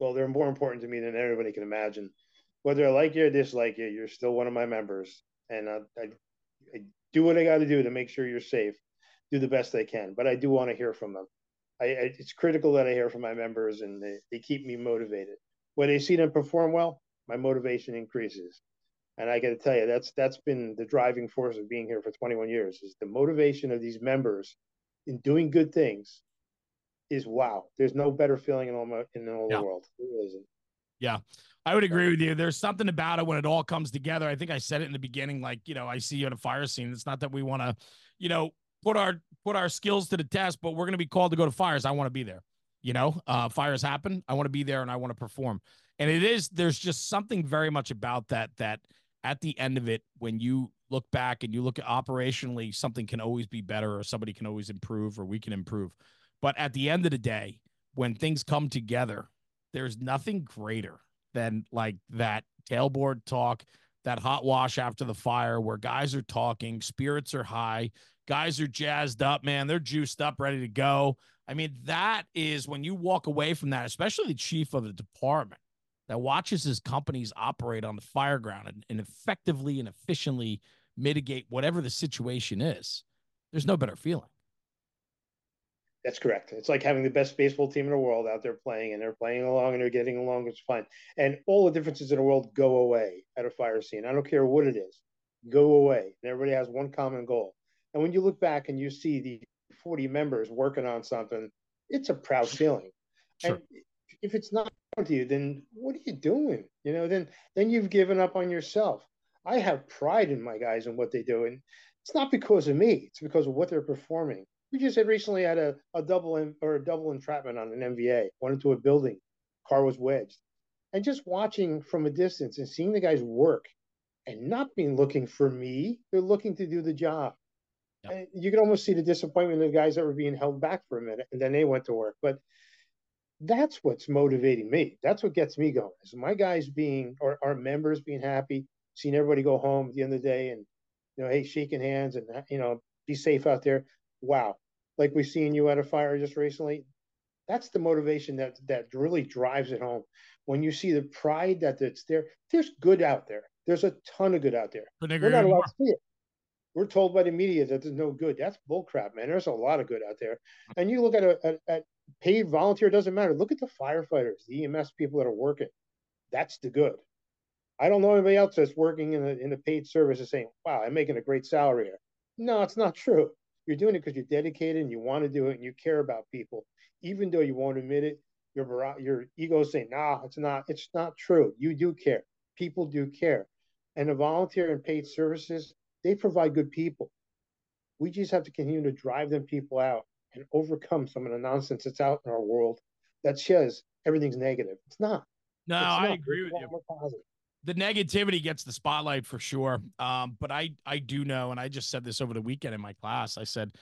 Well, they're more important to me than everybody can imagine. Whether I like you or dislike you, you're still one of my members, and I, I, I do what I got to do to make sure you're safe. Do the best I can, but I do want to hear from them. I, I, it's critical that I hear from my members, and they, they keep me motivated. When they see them perform well, my motivation increases. And I got to tell you, that's that's been the driving force of being here for twenty-one years, is the motivation of these members in doing good things is wow. There's no better feeling in all, my, in all yeah. the world. There isn't. Yeah, I would agree with you. There's something about it when it all comes together. I think I said it in the beginning, like, you know, I see you at a fire scene. It's not that we want to, you know, put our put our skills to the test, but we're going to be called to go to fires. I want to be there. You know, uh, fires happen. I want to be there and I want to perform. And it is, there's just something very much about that, that at the end of it, when you look back and you look at operationally, something can always be better, or somebody can always improve, or we can improve. But at the end of the day, when things come together, there's nothing greater than like that tailboard talk, that hot wash after the fire where guys are talking, spirits are high, guys are jazzed up, man. They're juiced up, ready to go. I mean, that is when you walk away from that, especially the chief of the department that watches his companies operate on the fire ground and, and effectively and efficiently mitigate whatever the situation is. There's no better feeling. That's correct. It's like having the best baseball team in the world out there playing, and they're playing along and they're getting along. It's fun. And all the differences in the world go away at a fire scene. I don't care what it is. Go away. And everybody has one common goal. And when you look back and you see the forty members working on something, it's a proud feeling. Sure. And if it's not proud to you, then what are you doing? You know, then then you've given up on yourself. I have pride in my guys and what they do. And it's not because of me. It's because of what they're performing. We just had recently had a, a double in, or a double entrapment on an M V A, went into a building, car was wedged. And just watching from a distance and seeing the guys work and not being looking for me, they're looking to do the job. Yep. And you could almost see the disappointment of the guys that were being held back for a minute, and then they went to work. But that's what's motivating me. That's what gets me going, is my guys being, or our members being happy, seeing everybody go home at the end of the day and, you know, hey, shaking hands and, you know, be safe out there. Wow. Like we've seen you at a fire just recently. That's the motivation that that really drives it home. When you see the pride that that's there, there's good out there. There's a ton of good out there. We're not allowed to see it. We're told by the media that there's no good. That's bullcrap, man. There's a lot of good out there. And you look at a, at, at paid volunteer, doesn't matter. Look at the firefighters, the E M S people that are working. That's the good. I don't know anybody else that's working in the in the paid service and saying, wow, I'm making a great salary here. No, it's not true. You're doing it because you're dedicated and you want to do it and you care about people. Even though you won't admit it, your, your ego is saying, nah, it's not, it's not true. You do care. People do care. And the volunteer and paid services, they provide good people. We just have to continue to drive them people out and overcome some of the nonsense that's out in our world that says everything's negative. It's not. No, it's not. I agree with you. Positive. The negativity gets the spotlight for sure. Um, but I, I do know, and I just said this over the weekend in my class, I said,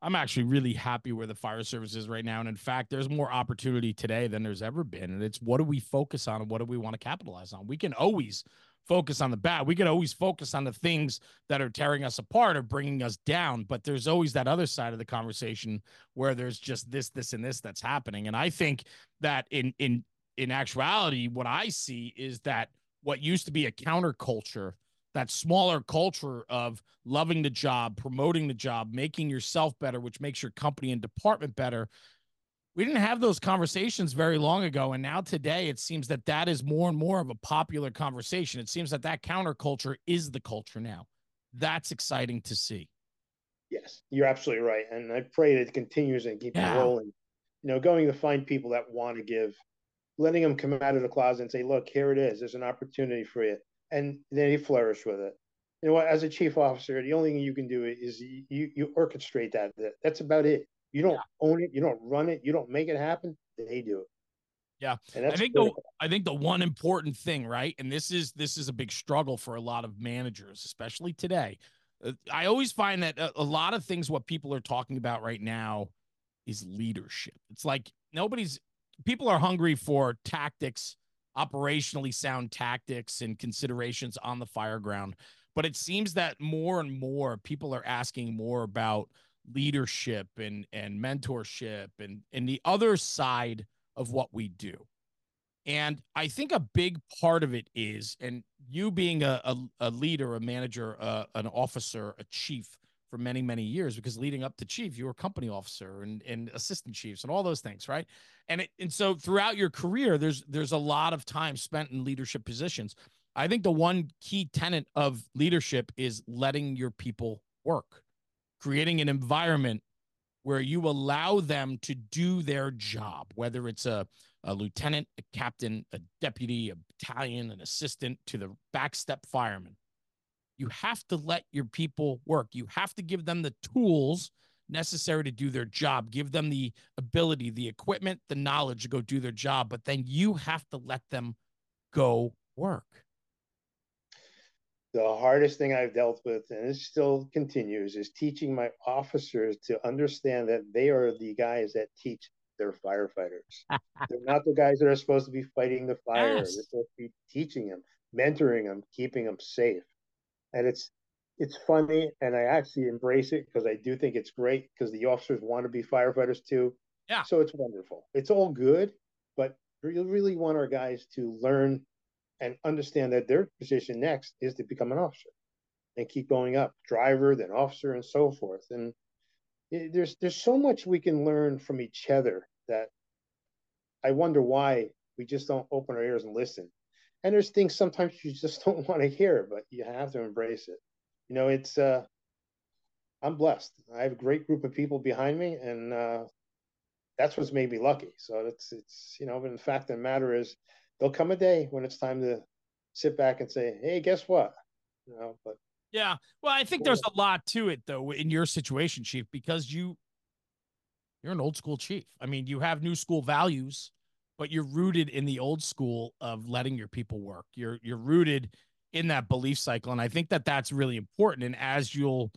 I'm actually really happy where the fire service is right now. And in fact, there's more opportunity today than there's ever been. And it's what do we focus on and what do we want to capitalize on? We can always focus on the bad. We can always focus on the things that are tearing us apart or bringing us down. But there's always that other side of the conversation where there's just this, this, and this that's happening. And I think that in, in, in actuality, what I see is that what used to be a counterculture, that smaller culture of loving the job, promoting the job, making yourself better, which makes your company and department better. We didn't have those conversations very long ago. And now today, it seems that that is more and more of a popular conversation. It seems that that counterculture is the culture now. That's exciting to see. Yes, you're absolutely right. And I pray that it continues and keeps yeah. rolling. You know, going to find people that want to give, letting them come out of the closet and say, look, here it is. There's an opportunity for you. and then he flourished with it. You know what? As a chief officer, the only thing you can do is you you orchestrate that. That's about it. You don't yeah. own it. You don't run it. You don't make it happen. They do it. Yeah, and that's I think critical. the I think the one important thing, right? And this is this is a big struggle for a lot of managers, especially today. I always find that a, a lot of things what people are talking about right now is leadership. It's like nobody's people are hungry for tactics, operationally sound tactics and considerations on the fireground. But it seems that more and more people are asking more about leadership and and mentorship and and the other side of what we do. And I think a big part of it is, and you being a, a, a leader, a manager, uh, an officer, a chief for many, many years, because leading up to chief, you were a company officer and, and assistant chiefs and all those things, right? And it, and so throughout your career, there's there's a lot of time spent in leadership positions. I think the one key tenet of leadership is letting your people work, creating an environment where you allow them to do their job, whether it's a, a lieutenant, a captain, a deputy, a battalion, an assistant to the backstep fireman. You have to let your people work. You have to give them the tools necessary to do their job, give them the ability, the equipment, the knowledge to go do their job, but then you have to let them go work. The hardest thing I've dealt with, and it still continues, is teaching my officers to understand that they are the guys that teach their firefighters. They're not the guys that are supposed to be fighting the fire. Yes. They're supposed to be teaching them, mentoring them, keeping them safe. And it's it's funny, and I actually embrace it because I do think it's great because the officers want to be firefighters too. Yeah. So it's wonderful. It's all good, but we really want our guys to learn and understand that their position next is to become an officer and keep going up, driver, then officer, and so forth. And there's there's so much we can learn from each other that I wonder why we just don't open our ears and listen. And there's things sometimes you just don't want to hear, but you have to embrace it. You know, it's uh, I'm blessed. I have a great group of people behind me, and uh, that's what's made me lucky. So it's it's you know, but the fact of the matter is, there'll come a day when it's time to sit back and say, "Hey, guess what?" You know, but yeah, well, I think there's a lot to it though in your situation, Chief, because you you're an old school chief. I mean, you have new school values, but you're rooted in the old school of letting your people work. You're you're rooted in that belief cycle, and I think that that's really important. And as you'll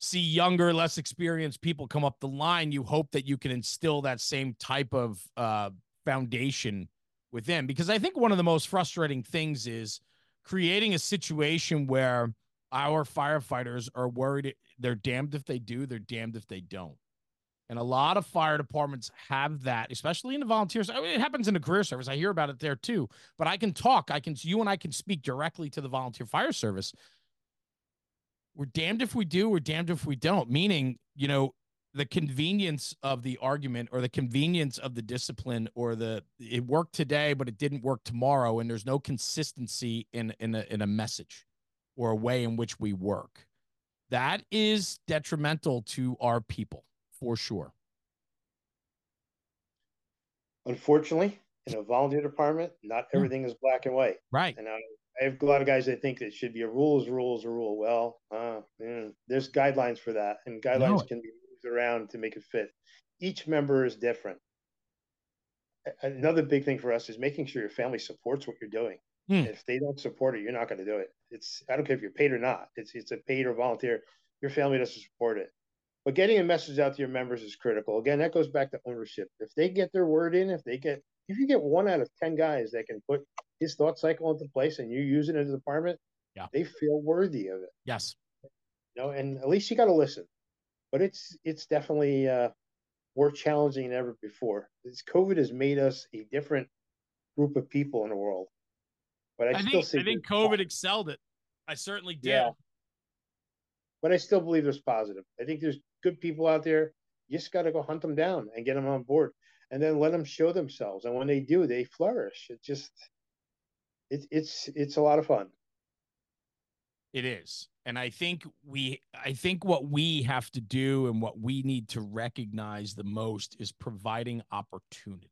see younger, less experienced people come up the line, you hope that you can instill that same type of uh, foundation with them, because I think one of the most frustrating things is creating a situation where our firefighters are worried. They're damned if they do, they're damned if they don't. And a lot of fire departments have that, especially in the volunteers. I mean, it happens in the career service. I hear about it there too, but I can talk. I can, you and I can speak directly to the volunteer fire service. We're damned if we do, we're damned if we don't, meaning, you know, the convenience of the argument or the convenience of the discipline or the it worked today, but it didn't work tomorrow. And there's no consistency in, in a, in a message or a way in which we work. That is detrimental to our people for sure. Unfortunately, in a volunteer department, not everything mm. is black and white. Right. And I, I have a lot of guys that think that it should be a rule is rule is a rule. Well, uh, mm, there's guidelines for that, and guidelines no. can be around to make it fit. Each member is different. Another big thing for us is making sure your family supports what you're doing. Mm. If they don't support it, you're not going to do it. It's I don't care if you're paid or not. It's it's a paid or volunteer. Your family doesn't support it. But getting a message out to your members is critical. Again, that goes back to ownership. If they get their word in, if they get if you get one out of ten guys that can put his thought cycle into place and you use it in the department, yeah. they feel worthy of it. Yes. You know, and at least you got to listen. But it's it's definitely uh, more challenging than ever before. This COVID has made us a different group of people in the world. But I, I still think, see I think COVID positive. excelled it. I certainly did. Yeah. But I still believe there's positive. I think there's good people out there. You just got to go hunt them down and get them on board, and then let them show themselves. And when they do, they flourish. It just it's it's it's a lot of fun. It is. And I think we I think what we have to do and what we need to recognize the most is providing opportunity.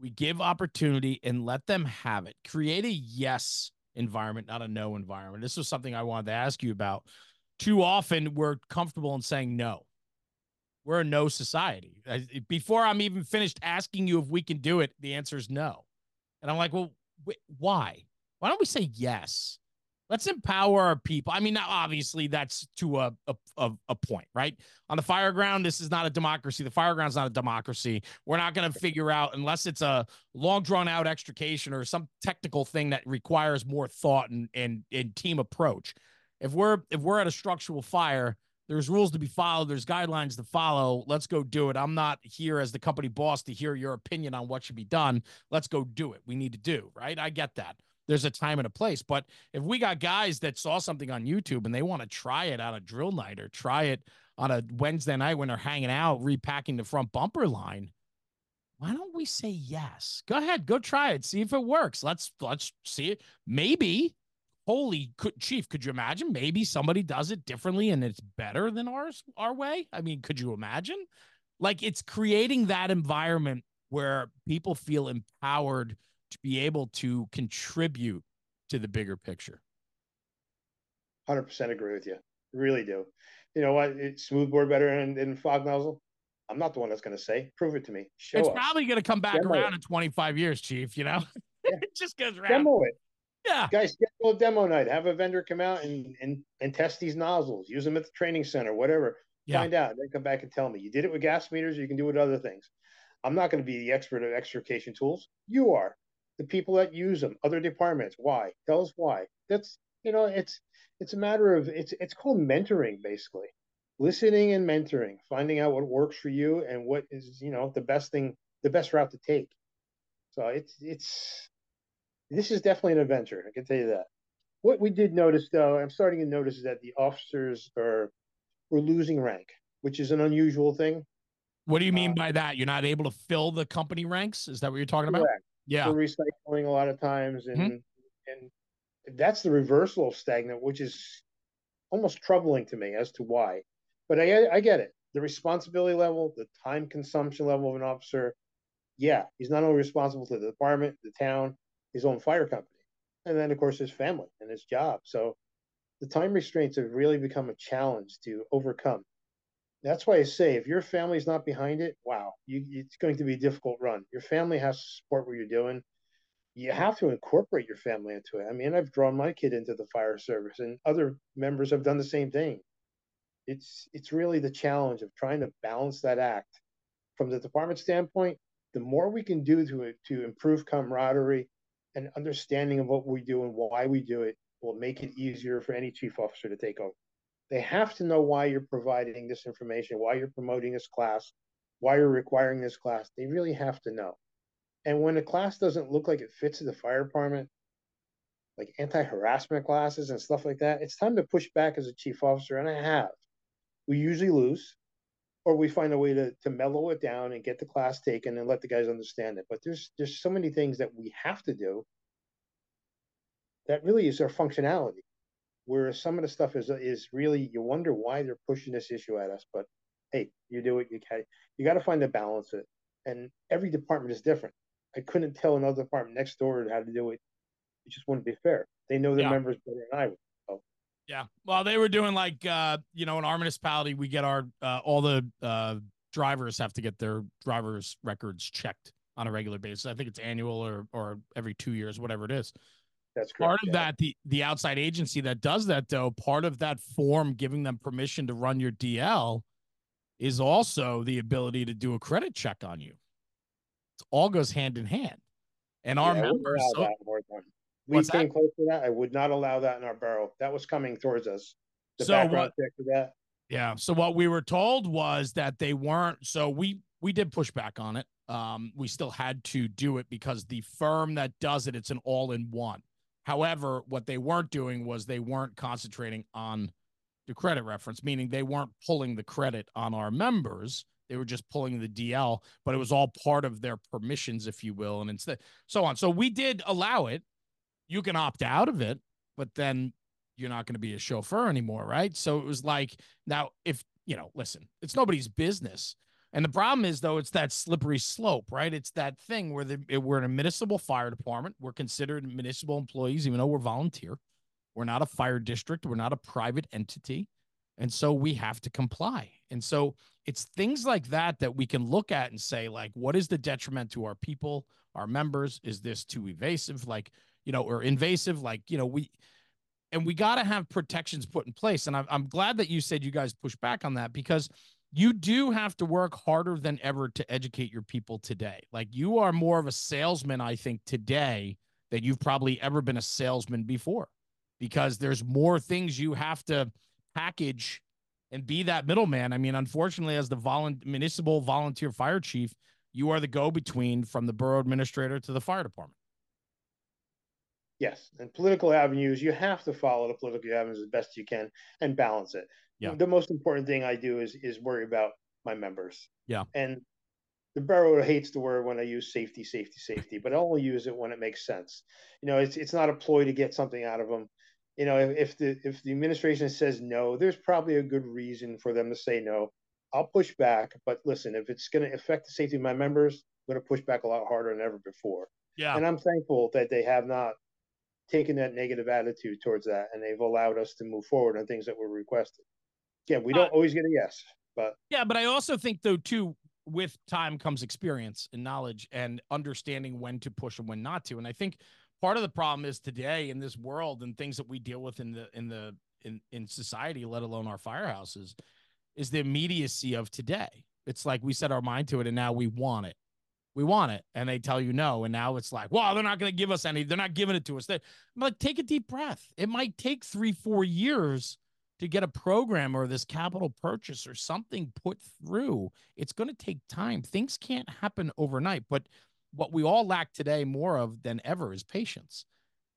We give opportunity and let them have it. Create a yes environment, not a no environment. This was something I wanted to ask you about. Too often we're comfortable in saying no. We're a no society. I, before I'm even finished asking you if we can do it, the answer is no. And I'm like, well, wait, why? Why don't we say yes? Let's empower our people. I mean, now obviously that's to a, a, a point, right? On the fire ground, this is not a democracy. The fire ground's not a democracy. We're not going to figure out, unless it's a long drawn out extrication or some technical thing that requires more thought and, and, and team approach. If we're, if we're at a structural fire, there's rules to be followed. There's guidelines to follow. Let's go do it. I'm not here as the company boss to hear your opinion on what should be done. Let's go do it. We need to do, right? I get that. There's a time and a place, but if we got guys that saw something on YouTube and they want to try it on a drill night or try it on a Wednesday night when they're hanging out, repacking the front bumper line, why don't we say yes? Go ahead, go try it. See if it works. Let's, let's see it. Maybe, holy could, chief, could you imagine? Maybe somebody does it differently and it's better than ours, our way. I mean, could you imagine? Like, it's creating that environment where people feel empowered to be able to contribute to the bigger picture. one hundred percent agree with you. Really do. You know what? It's smoothbore better than, than fog nozzle. I'm not the one that's going to say. Prove it to me. Show it's us. Probably going to come back demo around it. In twenty-five years, Chief. You know, yeah. It just goes around. Demo it. Yeah. Guys, get a little demo night. Have a vendor come out and, and, and test these nozzles. Use them at the training center, whatever. Yeah. Find out. Then come back and tell me. You did it with gas meters. You can do it with other things. I'm not going to be the expert of extrication tools. You are. The people that use them, other departments, why? Tell us why. That's, you know, it's it's a matter of, it's it's called mentoring, basically. Listening and mentoring, finding out what works for you and what is, you know, the best thing, the best route to take. So it's, it's, this is definitely an adventure. I can tell you that. What we did notice, though, I'm starting to notice, is that the officers are, we're losing rank, which is an unusual thing. What do you mean um, by that? You're not able to fill the company ranks? Is that what you're talking about? Correct. Yeah, for recycling a lot of times, and mm-hmm. and that's the reversal of stagnant, which is almost troubling to me as to why. But I I get it. The responsibility level, the time consumption level of an officer. Yeah, he's not only responsible to the department, the town, his own fire company, and then of course his family and his job. So the time restraints have really become a challenge to overcome. That's why I say, if your family's not behind it, wow, you, it's going to be a difficult run. Your family has to support what you're doing. You have to incorporate your family into it. I mean, I've drawn my kid into the fire service, and other members have done the same thing. It's it's really the challenge of trying to balance that act. From the department standpoint, the more we can do to to improve camaraderie and understanding of what we do and why we do it will make it easier for any chief officer to take over. They have to know why you're providing this information, why you're promoting this class, why you're requiring this class. They really have to know. And when a class doesn't look like it fits the fire department, like anti-harassment classes and stuff like that, it's time to push back as a chief officer, and I have. We usually lose, or we find a way to, to mellow it down and get the class taken and let the guys understand it. But there's there's so many things that we have to do that really is our functionality. Whereas some of the stuff is is really, you wonder why they're pushing this issue at us. But hey, you do what you can. You got to find a balance of it. And every department is different. I couldn't tell another department next door how to do it. It just wouldn't be fair. They know their yeah. members better than I would. So. Yeah. Well, they were doing like, uh, you know, in our municipality, we get our, uh, all the uh, drivers have to get their driver's records checked on a regular basis. I think it's annual or or every two years, whatever it is. That's correct, part of yeah. that, the, the outside agency that does that, though, part of that form giving them permission to run your D L is also the ability to do a credit check on you. It all goes hand in hand. And yeah, our members... So, we came close to that. I would not allow that in our borough. That was coming towards us. The so background what, check for that. Yeah. So what we were told was that they weren't... So we, we did push back on it. Um, we still had to do it because the firm that does it, it's an all-in-one. However, what they weren't doing was they weren't concentrating on the credit reference, meaning they weren't pulling the credit on our members. They were just pulling the D L, but it was all part of their permissions, if you will, and instead so on. So we did allow it. You can opt out of it, but then you're not going to be a chauffeur anymore, right? So it was like, now if, you know, listen, it's nobody's business. And the problem is, though, it's that slippery slope, right? It's that thing where the, we're in a municipal fire department. We're considered municipal employees, even though we're volunteer. We're not a fire district. We're not a private entity. And so we have to comply. And so it's things like that that we can look at and say, like, what is the detriment to our people, our members? Is this too evasive? Like, you know, or invasive? Like, you know, we, and we got to have protections put in place. And I'm, I'm glad that you said you guys push back on that, because you do have to work harder than ever to educate your people today. Like, you are more of a salesman, I think, today than you've probably ever been a salesman before, because there's more things you have to package and be that middleman. I mean, unfortunately, as the volu- municipal volunteer fire chief, you are the go-between from the borough administrator to the fire department. Yes. And political avenues, you have to follow the political avenues as best you can and balance it. Yeah. The most important thing I do is is worry about my members. Yeah. And the borough hates the word when I use safety, safety, safety, but I only use it when it makes sense. You know, it's it's not a ploy to get something out of them. You know, if, if the if the administration says no, there's probably a good reason for them to say no. I'll push back, but listen, if it's going to affect the safety of my members, I'm going to push back a lot harder than ever before. Yeah. And I'm thankful that they have not taken that negative attitude towards that, and they've allowed us to move forward on things that were requested. Yeah, we don't uh, always get a yes, but yeah, but I also think, though, too, with time comes experience and knowledge and understanding when to push and when not to. And I think part of the problem is today in this world and things that we deal with in the in the in, in society, let alone our firehouses, is the immediacy of today. It's like we set our mind to it and now we want it. We want it. And they tell you no. And now it's like, well, they're not going to give us any. They're not giving it to us. They, I'm like, take a deep breath. It might take three, four years to get a program or this capital purchase or something put through. It's going to take time. Things can't happen overnight. But what we all lack today more of than ever is patience.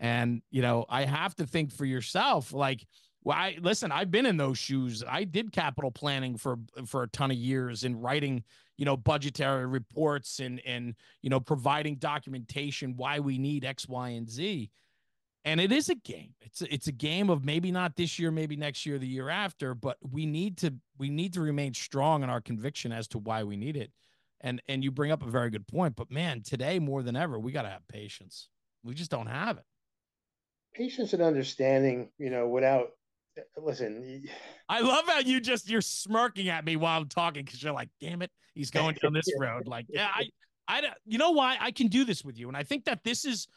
And, you know, I have to think for yourself, like, well, I, listen, I've been in those shoes. I did capital planning for, for a ton of years in writing, you know, budgetary reports and, and, you know, providing documentation, why we need X, Y, and Z. And it is a game. It's a, it's a game of maybe not this year, maybe next year, the year after, but we need to we need to remain strong in our conviction as to why we need it. And and you bring up a very good point, but man, today more than ever, we got to have patience. We just don't have it. Patience and understanding, you know, without listen. I love how you just you're smirking at me while I'm talking, because you're like, damn it, he's going down this road. Like, yeah, I I you know why I can do this with you, and I think that this is.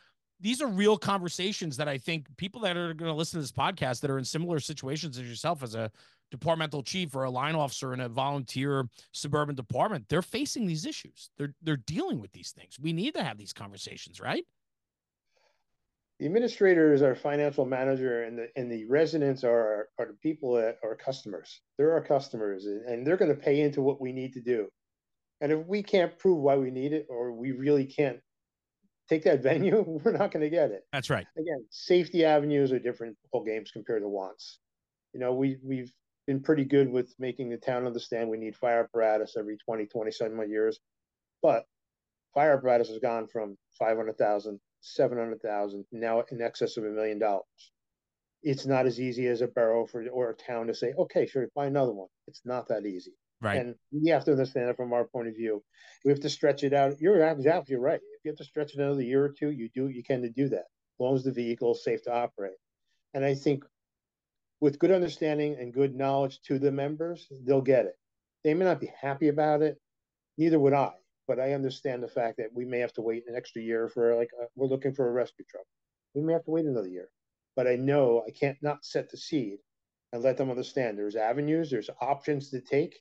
These are real conversations that I think people that are going to listen to this podcast that are in similar situations as yourself as a departmental chief or a line officer in a volunteer suburban department, they're facing these issues. They're, they're dealing with these things. We need to have these conversations, right? The administrators, our financial manager, and the, and the residents are, are the people that are customers. They're our customers, and they're going to pay into what we need to do. And if we can't prove why we need it, or we really can't take that venue, we're not going to get it. That's right. Again, safety avenues are different whole games compared to wants. You know, we, we've been pretty good with making the town understand we need fire apparatus every twenty, twenty-seven years. But fire apparatus has gone from five hundred thousand, seven hundred thousand, now in excess of a million dollars. It's not as easy as a borough for, or a town to say, okay, sure, buy another one. It's not that easy. Right. And we have to understand it from our point of view. We have to stretch it out. You're exactly right. If you have to stretch it another year or two, you do what you can to do that, as long as the vehicle is safe to operate. And I think with good understanding and good knowledge to the members, they'll get it. They may not be happy about it. Neither would I. But I understand the fact that we may have to wait an extra year for, like, a, we're looking for a rescue truck. We may have to wait another year. But I know I can't not set the seed and let them understand there's avenues, there's options to take.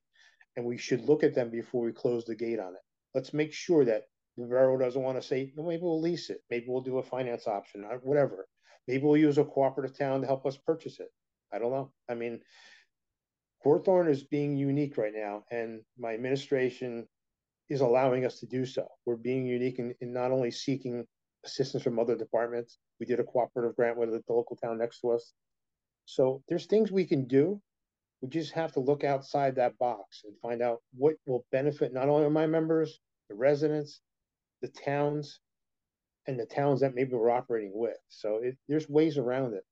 And we should look at them before we close the gate on it. Let's make sure that the borough doesn't want to say, no, maybe we'll lease it. Maybe we'll do a finance option, whatever. Maybe we'll use a cooperative town to help us purchase it. I don't know. I mean, Hawthorne is being unique right now, and my administration is allowing us to do so. We're being unique in, in not only seeking assistance from other departments. We did a cooperative grant with the local town next to us. So there's things we can do. We just have to look outside that box and find out what will benefit not only my members, the residents, the towns, and the towns that maybe we're operating with. So it, there's ways around it.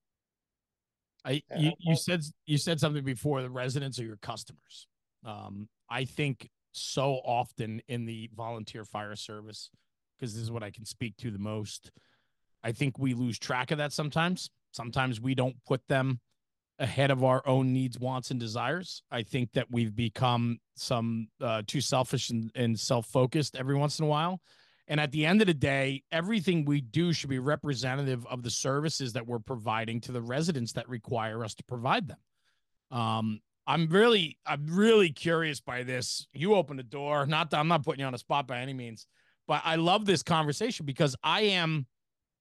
I you, you said you said something before, the residents are your customers. Um, I think so often in the volunteer fire service, because this is what I can speak to the most. I think we lose track of that sometimes. Sometimes we don't put them ahead of our own needs, wants, and desires. I think that we've become some uh, too selfish and, and self-focused every once in a while. And at the end of the day, everything we do should be representative of the services that we're providing to the residents that require us to provide them. Um, I'm really, I'm really curious by this. You opened the door. Not that I'm not putting you on the spot by any means, but I love this conversation because I am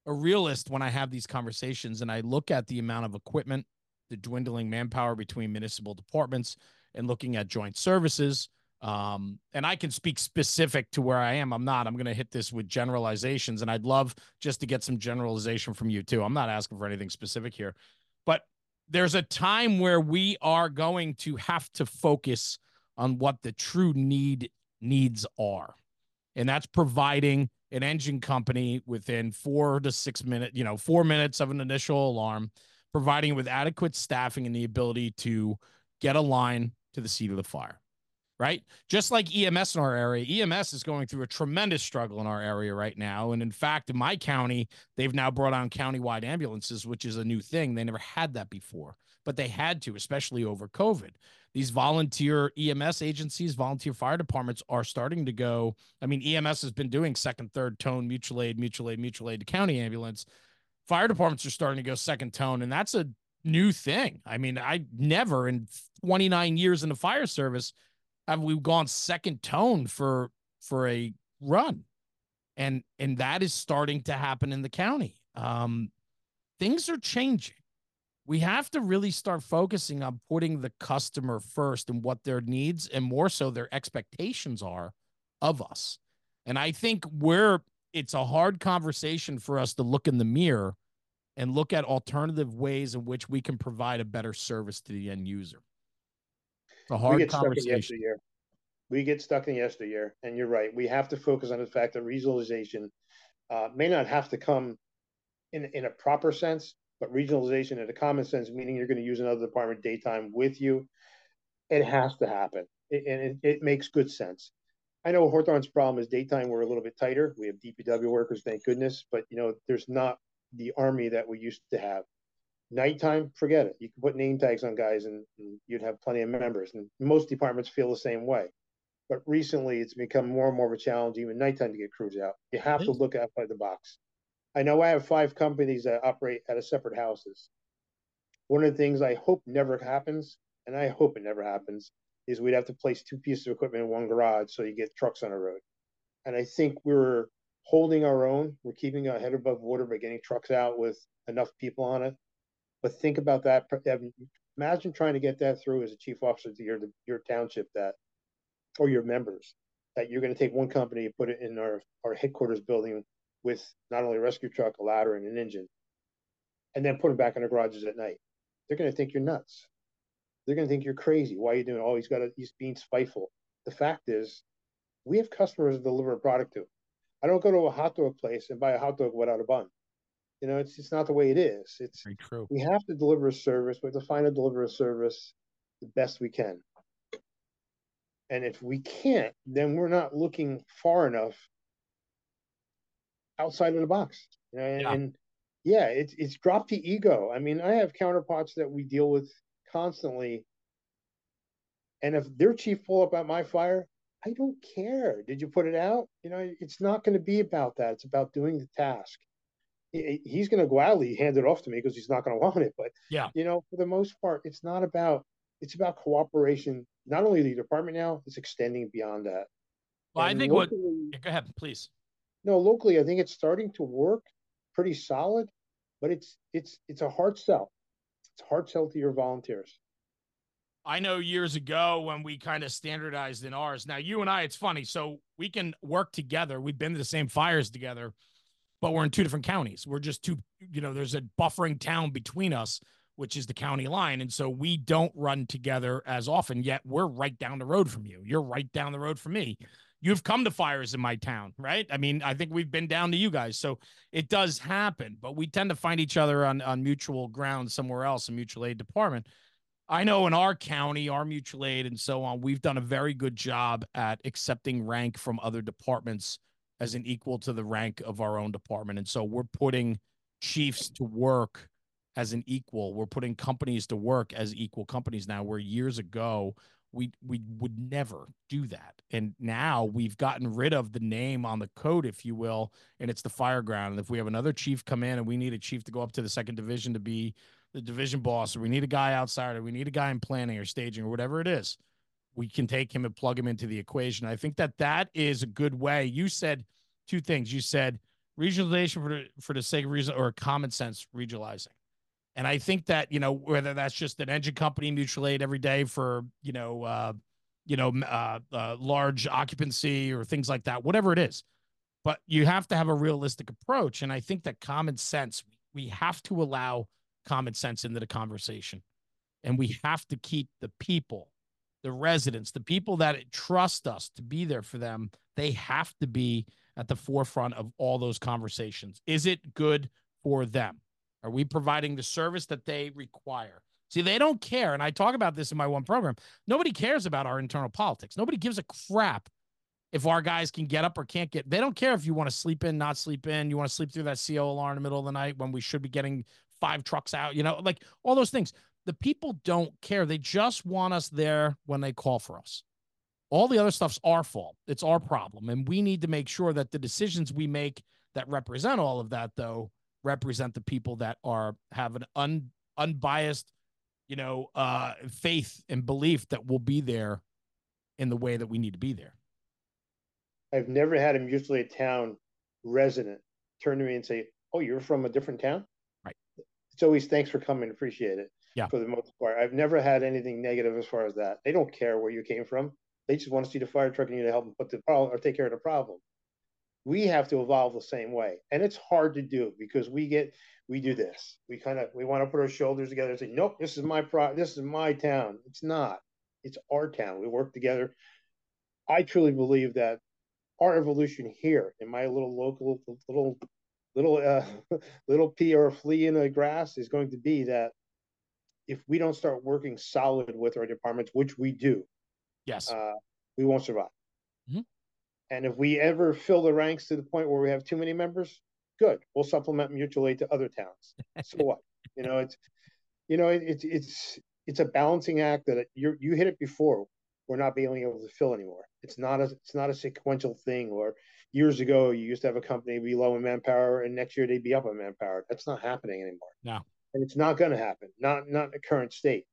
a realist when I have these conversations and I look at the amount of equipment, the dwindling manpower between municipal departments and looking at joint services. Um, and I can speak specific to where I am. I'm not, I'm going to hit this with generalizations, and I'd love just to get some generalization from you too. I'm not asking for anything specific here, but there's a time where we are going to have to focus on what the true need needs are. And that's providing an engine company within four to six minutes, you know, four minutes of an initial alarm, providing it with adequate staffing and the ability to get a line to the seat of the fire. Right? Just like E M S in our area, E M S is going through a tremendous struggle in our area right now. And in fact, in my county, they've now brought on countywide ambulances, which is a new thing. They never had that before, but they had to, especially over COVID. These volunteer E M S agencies, volunteer fire departments are starting to go. I mean, E M S has been doing second, third tone, mutual aid, mutual aid, mutual aid to county ambulance. Fire departments are starting to go second tone, and that's a new thing. I mean, I never in twenty-nine years in the fire service have we gone second tone for for a run, and and that is starting to happen in the county. Um, things are changing. We have to really start focusing on putting the customer first and what their needs and more so their expectations are of us. And I think we're it's a hard conversation for us to look in the mirror and look at alternative ways in which we can provide a better service to the end user. A hard we get conversation. Stuck in yesteryear. We get stuck in yesteryear, and you're right. We have to focus on the fact that regionalization uh, may not have to come in in a proper sense, but regionalization in a common sense, meaning you're going to use another department daytime with you. It has to happen, it, and it, it makes good sense. I know Hawthorne's problem is daytime. We're a little bit tighter. We have D P W workers, thank goodness, but you know there's not the army that we used to have. Nighttime, forget it. You can put name tags on guys and, and you'd have plenty of members. And most departments feel the same way. But recently, it's become more and more of a challenge even nighttime to get crews out. You have to look outside the box. I know I have five companies that operate out of separate houses. One of the things I hope never happens, and I hope it never happens, is we'd have to place two pieces of equipment in one garage so you get trucks on the road. And I think we're holding our own. We're keeping our head above water by getting trucks out with enough people on it. But think about that. Imagine trying to get that through as a chief officer to your your township that, or your members, that you're going to take one company and put it in our, our headquarters building with not only a rescue truck, a ladder, and an engine, and then put them back in the garages at night. They're going to think you're nuts. They're going to think you're crazy. Why are you doing it? Oh, he's got a, he's being spiteful. The fact is, we have customers to deliver a product to. I don't go to a hot dog place and buy a hot dog without a bun. You know, it's it's not the way it is. It's very true. We have to deliver a service. We have to find a deliver a service the best we can. And if we can't, then we're not looking far enough outside of the box. You know, and, yeah. and yeah, it's it's drop the ego. I mean, I have counterparts that we deal with constantly. And if their chief pull up at my fire, I don't care. Did you put it out? You know, it's not going to be about that. It's about doing the task. He's going to gladly hand it off to me because he's not going to want it. But, yeah, you know, for the most part, it's not about it's about cooperation, not only the department now, it's extending beyond that. Well, and I think locally, what go ahead, please. No, locally, I think it's starting to work pretty solid, but it's it's it's a hard sell. It's a hard sell to your volunteers. I know years ago when we kind of standardized in ours. Now, you and I, it's funny. So we can work together. We've been to the same fires together. But we're in two different counties. We're just two, you know, there's a buffering town between us, which is the county line. And so we don't run together as often, yet we're right down the road from you. You're right down the road from me. You've come to fires in my town, right? I mean, I think we've been down to you guys. So it does happen, but we tend to find each other on, on mutual ground somewhere else, a mutual aid department. I know in our county, our mutual aid and so on, we've done a very good job at accepting rank from other departments as an equal to the rank of our own department. And so we're putting chiefs to work as an equal. We're putting companies to work as equal companies now, where years ago we we would never do that. And now we've gotten rid of the name on the code, if you will, and it's the fire ground. And if we have another chief come in and we need a chief to go up to the second division to be the division boss, or we need a guy outside, or we need a guy in planning or staging or whatever it is, we can take him and plug him into the equation. I think that that is a good way. You said two things. You said regionalization for, for the sake of reason, or common sense regionalizing. And I think that, you know, whether that's just an engine company, mutual aid every day for, you know, uh, you know, uh, uh, large occupancy or things like that, whatever it is, but you have to have a realistic approach. And I think that common sense, we have to allow common sense into the conversation, and we have to keep the people, the residents, the people that trust us to be there for them. They have to be at the forefront of all those conversations. Is it good for them? Are we providing the service that they require? See, they don't care. And I talk about this in my one program. Nobody cares about our internal politics. Nobody gives a crap if our guys can get up or can't get. They don't care if you want to sleep in, not sleep in. You want to sleep through that C O alarm in the middle of the night when we should be getting five trucks out, you know, like all those things. The people don't care. They just want us there when they call for us. All the other stuff's our fault. It's our problem. And we need to make sure that the decisions we make that represent all of that, though, represent the people that are have an un, unbiased, you know, uh, faith and belief that we'll be there in the way that we need to be there. I've never had a mutual aid town resident turn to me and say, "Oh, you're from a different town?" Right. It's always, "Thanks for coming. Appreciate it." Yeah. For the most part, I've never had anything negative as far as that. They don't care where you came from. They just want to see the fire truck and you to help them put the problem or take care of the problem. We have to evolve the same way, and it's hard to do because we get we do this. We kind of we want to put our shoulders together and say, "Nope, this is my pro. This is my town." It's not. It's our town. We work together. I truly believe that our evolution here in my little local little little uh, little pea or flea in the grass is going to be that. If we don't start working solid with our departments, which we do, yes, uh, we won't survive. Mm-hmm. And if we ever fill the ranks to the point where we have too many members, good, we'll supplement mutual aid to other towns. So what? You know, it's you know it's it, it's it's a balancing act that you you hit it before. We're not being able to fill anymore. It's not a it's not a sequential thing. Or years ago, you used to have a company be low in manpower, and next year they'd be up in manpower. That's not happening anymore. No. And it's not going to happen, not not in the current state.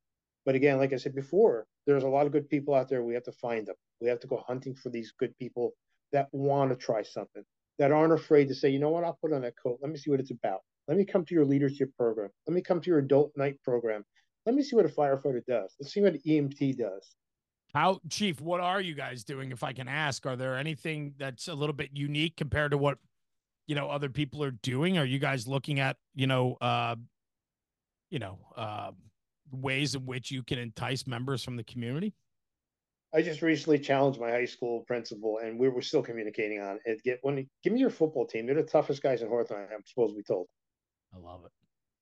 But again, like I said before, there's a lot of good people out there. We have to find them. We have to go hunting for these good people that want to try something, that aren't afraid to say, "You know what, I'll put on that coat. Let me see what it's about. Let me come to your leadership program. Let me come to your adult night program. Let me see what a firefighter does. Let's see what an E M T does." How, Chief, what are you guys doing, if I can ask? Are there anything that's a little bit unique compared to what, you know, other people are doing? Are you guys looking at, you know, uh, you know, uh, ways in which you can entice members from the community? I just recently challenged my high school principal, and we were still communicating on it. Get when give me your football team. They're the toughest guys in Hawthorne, I'm supposed to be told. I love it.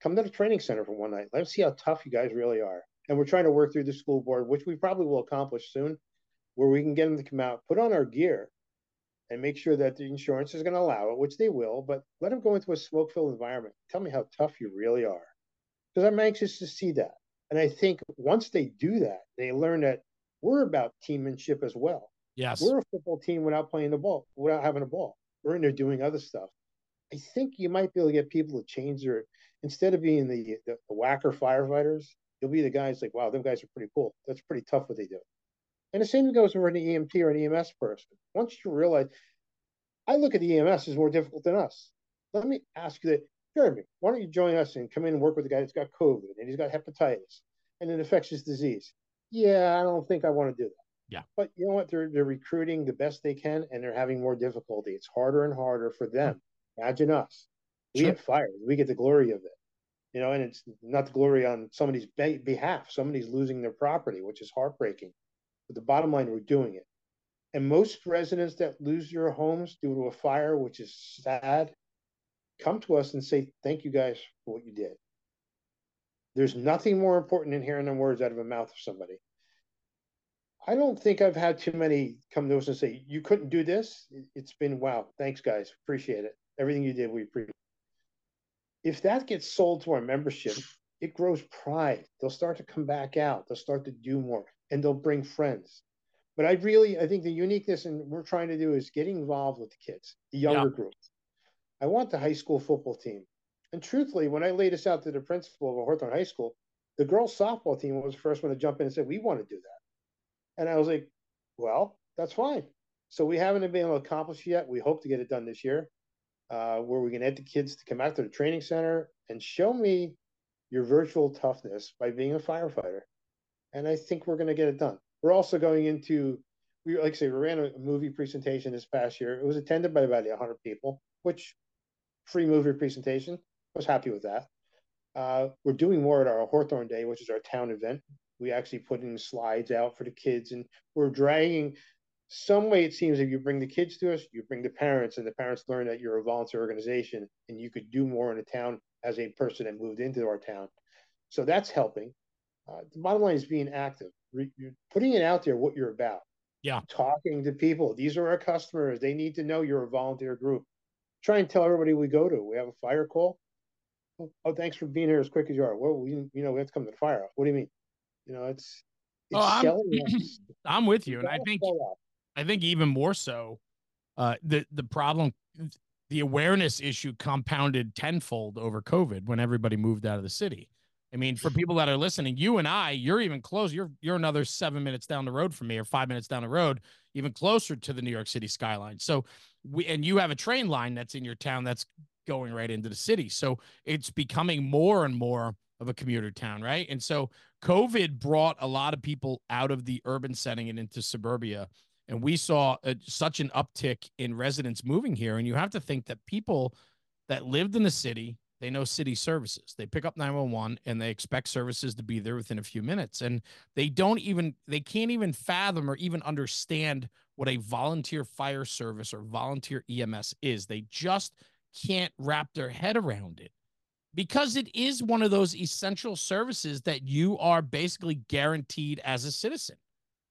Come to the training center for one night. Let's see how tough you guys really are. And we're trying to work through the school board, which we probably will accomplish soon, where we can get them to come out, put on our gear, and make sure that the insurance is going to allow it, which they will, but let them go into a smoke-filled environment. Tell me how tough you really are. Because I'm anxious to see that. And I think once they do that, they learn that we're about teammanship as well. Yes. We're a football team without playing the ball, without having a ball. We're in there doing other stuff. I think you might be able to get people to change their, instead of being the, the, the whacker firefighters, you'll be the guys like, "Wow, them guys are pretty cool. That's pretty tough what they do." And the same goes when we're an E M T or an E M S person. Once you realize, I look at the E M S as more difficult than us. Let me ask you that. "Jeremy, why don't you join us and come in and work with a guy that's got COVID and he's got hepatitis and an infectious disease?" "Yeah, I don't think I want to do that." Yeah. But you know what? They're, they're recruiting the best they can, and they're having more difficulty. It's harder and harder for them. Imagine us. We sure. get fired. We get the glory of it. You know, and it's not the glory on somebody's be behalf. Somebody's losing their property, which is heartbreaking. But the bottom line, we're doing it. And most residents that lose their homes due to a fire, which is sad, come to us and say, "Thank you guys for what you did." There's nothing more important than hearing the words out of the mouth of somebody. I don't think I've had too many come to us and say, you couldn't do this. It's been, wow, thanks guys, appreciate it. Everything you did, we appreciate it. If that gets sold to our membership, it grows pride. They'll start to come back out. They'll start to do more, and they'll bring friends. But I really, I think the uniqueness and we're trying to do is getting involved with the kids, the younger yeah. group. I want the high school football team. And truthfully, when I laid this out to the principal of Hawthorne High School, the girls' softball team was the first one to jump in and say, we want to do that. And I was like, well, that's fine. So we haven't been able to accomplish yet. We hope to get it done this year, uh, where we can get the kids to come out to the training center and show me your virtual toughness by being a firefighter. And I think we're going to get it done. We're also going into, we like I say, we ran a movie presentation this past year. It was attended by about one hundred people, which free movie presentation. I was happy with that. Uh, we're doing more at our Hawthorne Day, which is our town event. We actually put in slides out for the kids, and we're dragging some way. It seems if you bring the kids to us, you bring the parents, and the parents learn that you're a volunteer organization and you could do more in a town as a person that moved into our town. So that's helping. Uh, the bottom line is being active, Re you're putting it out there, what you're about. Yeah. Talking to people. These are our customers. They need to know you're a volunteer group. Try and tell everybody we go to. We have a fire call. Oh, oh thanks for being here as quick as you are. Well, we, you know, we have to come to the fire. What do you mean? You know, it's, it's oh, I'm, I'm with you. And I think, I think even more so, uh, the, the problem, the awareness issue compounded tenfold over COVID when everybody moved out of the city. I mean, for people that are listening, you and I, you're even close. You're, you're another seven minutes down the road from me, or five minutes down the road, even closer to the New York City skyline. So we, and you have a train line that's in your town that's going right into the city. So it's becoming more and more of a commuter town, right? And so COVID brought a lot of people out of the urban setting and into suburbia. And we saw a, such an uptick in residents moving here. And you have to think that people that lived in the city, they know city services. They pick up nine one one and they expect services to be there within a few minutes. And they don't even, they can't even fathom or even understand what a volunteer fire service or volunteer E M S is. They just can't wrap their head around it, because it is one of those essential services that you are basically guaranteed as a citizen,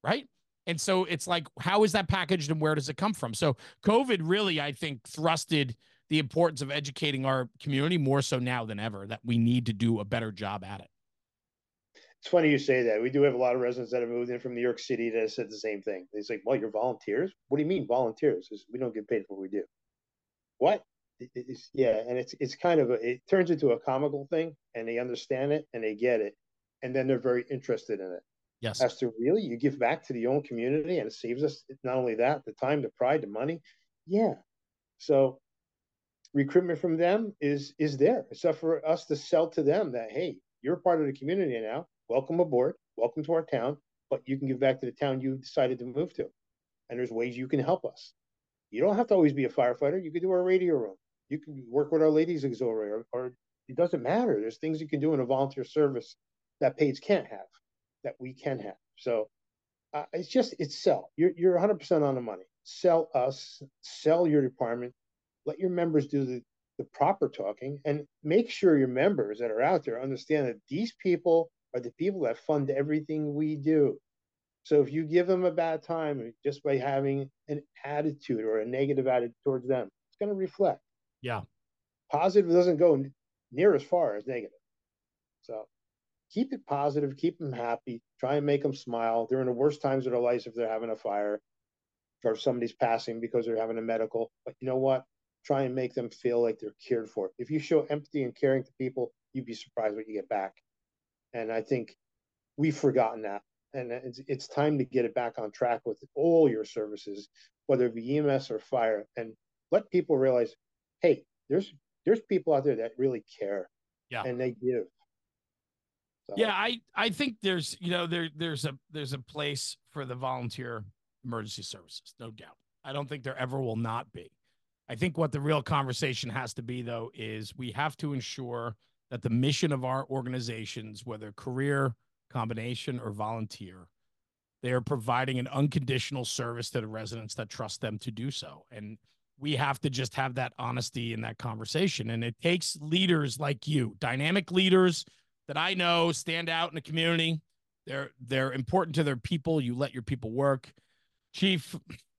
right? And so it's like, how is that packaged and where does it come from? So COVID really, I think, thrusted the importance of educating our community more so now than ever, that we need to do a better job at it. It's funny you say that. We do have a lot of residents that have moved in from New York City that have said the same thing. It's like, well, you're volunteers? What do you mean volunteers? We don't get paid for what we do. What? It's, yeah, and it's it's kind of a, it turns into a comical thing, and they understand it and they get it, and then they're very interested in it. Yes, as to really, you give back to the own community, and it saves us not only that, the time, the pride, the money. Yeah, so recruitment from them is is there. It's up for us to sell to them that, hey, you're part of the community now. Welcome aboard. Welcome to our town. But you can give back to the town you decided to move to, and there's ways you can help us. You don't have to always be a firefighter. You could do our radio room. You can work with our ladies auxiliary, or, or it doesn't matter. There's things you can do in a volunteer service that Paige can't have, that we can have. So uh, it's just, it's sell. You're, you're one hundred percent on the money. Sell us, sell your department, let your members do the, the proper talking, and make sure your members that are out there understand that these people are the people that fund everything we do. So if you give them a bad time just by having an attitude or a negative attitude towards them, it's going to reflect. Yeah. Positive doesn't go near as far as negative. So keep it positive. Keep them happy. Try and make them smile. They're in the worst times of their lives if they're having a fire or if somebody's passing because they're having a medical. But you know what? Try and make them feel like they're cared for. If you show empathy and caring to people, you'd be surprised what you get back. And I think we've forgotten that. And it's, it's time to get it back on track with all your services, whether it be E M S or fire, and let people realize, hey, there's there's people out there that really care, yeah, and they give. So. Yeah, I I think there's you know there there's a there's a place for the volunteer emergency services, no doubt. I don't think there ever will not be. I think what the real conversation has to be though is we have to ensure that the mission of our organizations, whether career, combination, or volunteer, they are providing an unconditional service to the residents that trust them to do so, and. We have to just have that honesty in that conversation. And it takes leaders like you, dynamic leaders that I know stand out in the community. They're they're important to their people. You let your people work. Chief,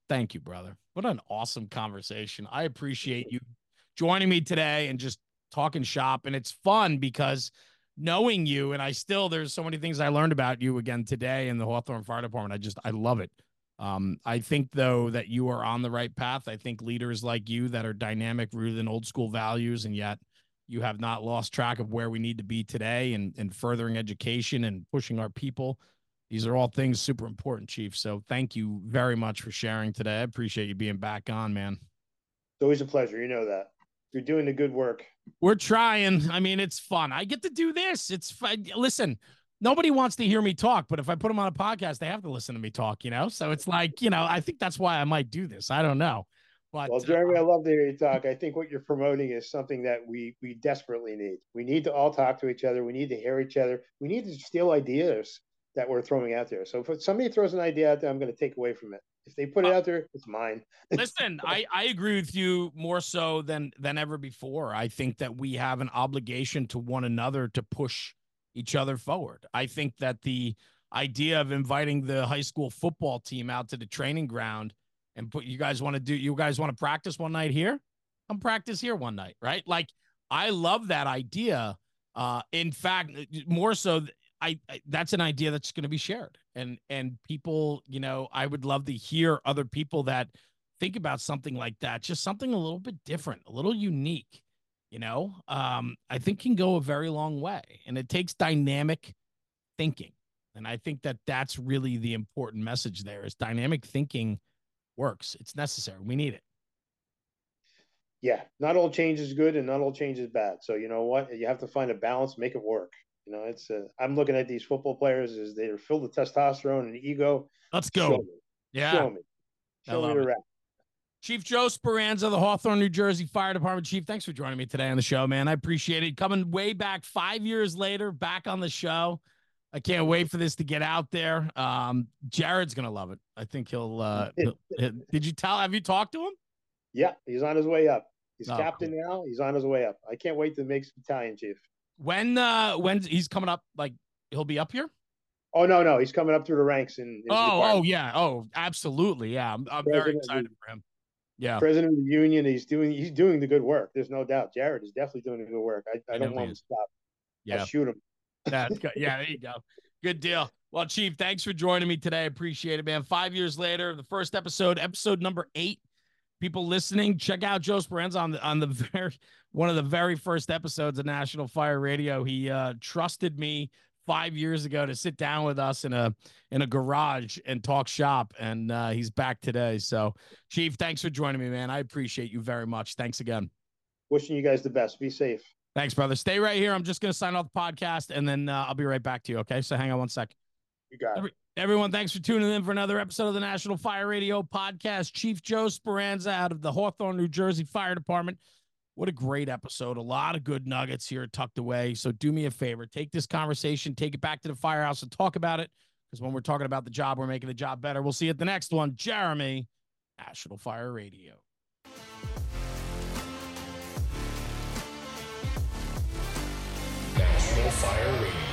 thank you, brother. What an awesome conversation. I appreciate you joining me today and just talking shop. And it's fun because knowing you, and I still, there's so many things I learned about you again today in the Hawthorne Fire Department. I just, I love it. Um, I think, though, that you are on the right path. I think leaders like you that are dynamic, rooted in old school values, and yet you have not lost track of where we need to be today and, and furthering education and pushing our people. These are all things super important, Chief. So thank you very much for sharing today. I appreciate you being back on, man. It's always a pleasure. You know that. You're doing the good work. We're trying. I mean, it's fun. I get to do this. It's fun. Listen, nobody wants to hear me talk, but if I put them on a podcast, they have to listen to me talk, you know? So it's like, you know, I think that's why I might do this. I don't know. But, well, Jeremy, uh, I love to hear you talk. I think what you're promoting is something that we we desperately need. We need to all talk to each other. We need to hear each other. We need to steal ideas that we're throwing out there. So if somebody throws an idea out there, I'm going to take away from it. If they put it uh, out there, it's mine. Listen, I, I agree with you more so than, than ever before. I think that we have an obligation to one another to push each other forward. I think that the idea of inviting the high school football team out to the training ground and put, you guys want to do, you guys want to practice one night here? Come practice here one night, right? Like, I love that idea. Uh, in fact, more so th- I, I, that's an idea that's going to be shared, and, and people, you know, I would love to hear other people that think about something like that, just something a little bit different, a little unique, you know, um, I think can go a very long way, and it takes dynamic thinking. And I think that that's really the important message there is dynamic thinking works. It's necessary. We need it. Yeah. Not all change is good and not all change is bad. So you know what, you have to find a balance, make it work. You know, it's uh, I'm looking at these football players as they're filled with testosterone and ego. Let's go. Show me. Yeah. Show me. Show me the rap. Chief Joe Speranza, the Hawthorne, New Jersey Fire Department Chief. Thanks for joining me today on the show, man. I appreciate it. Coming way back five years later, back on the show. I can't wait for this to get out there. Um, Jared's going to love it. I think he'll, uh, he'll, he'll – did you tell – have you talked to him? Yeah, he's on his way up. He's oh, captain cool. now. He's on his way up. I can't wait to make some Italian, Chief. When uh when he's coming up, like he'll be up here? Oh no, no, he's coming up through the ranks in, in oh oh yeah oh absolutely yeah I'm, I'm very excited for him. Yeah, president of the union, he's doing he's doing the good work. There's no doubt. Jared is definitely doing the good work. I, I don't want him to stop. Yeah, I'll shoot him. That's good. Yeah, there you go. Good deal. Well, Chief, thanks for joining me today. Appreciate it, man. Five years later, the first episode, episode number eight. People listening, check out Joe Speranza on the on the very one of the very first episodes of National Fire Radio. He uh, trusted me five years ago to sit down with us in a in a garage and talk shop, and uh, he's back today. So, Chief, thanks for joining me, man. I appreciate you very much. Thanks again. Wishing you guys the best. Be safe. Thanks, brother. Stay right here. I'm just gonna sign off the podcast, and then uh, I'll be right back to you. Okay, so hang on one sec. You got it. Every- Everyone, thanks for tuning in for another episode of the National Fire Radio Podcast. Chief Joe Speranza out of the Hawthorne, New Jersey Fire Department. What a great episode. A lot of good nuggets here tucked away. So do me a favor. Take this conversation, take it back to the firehouse and talk about it. Because when we're talking about the job, we're making the job better. We'll see you at the next one. Jeremy, National Fire Radio. National Fire Radio.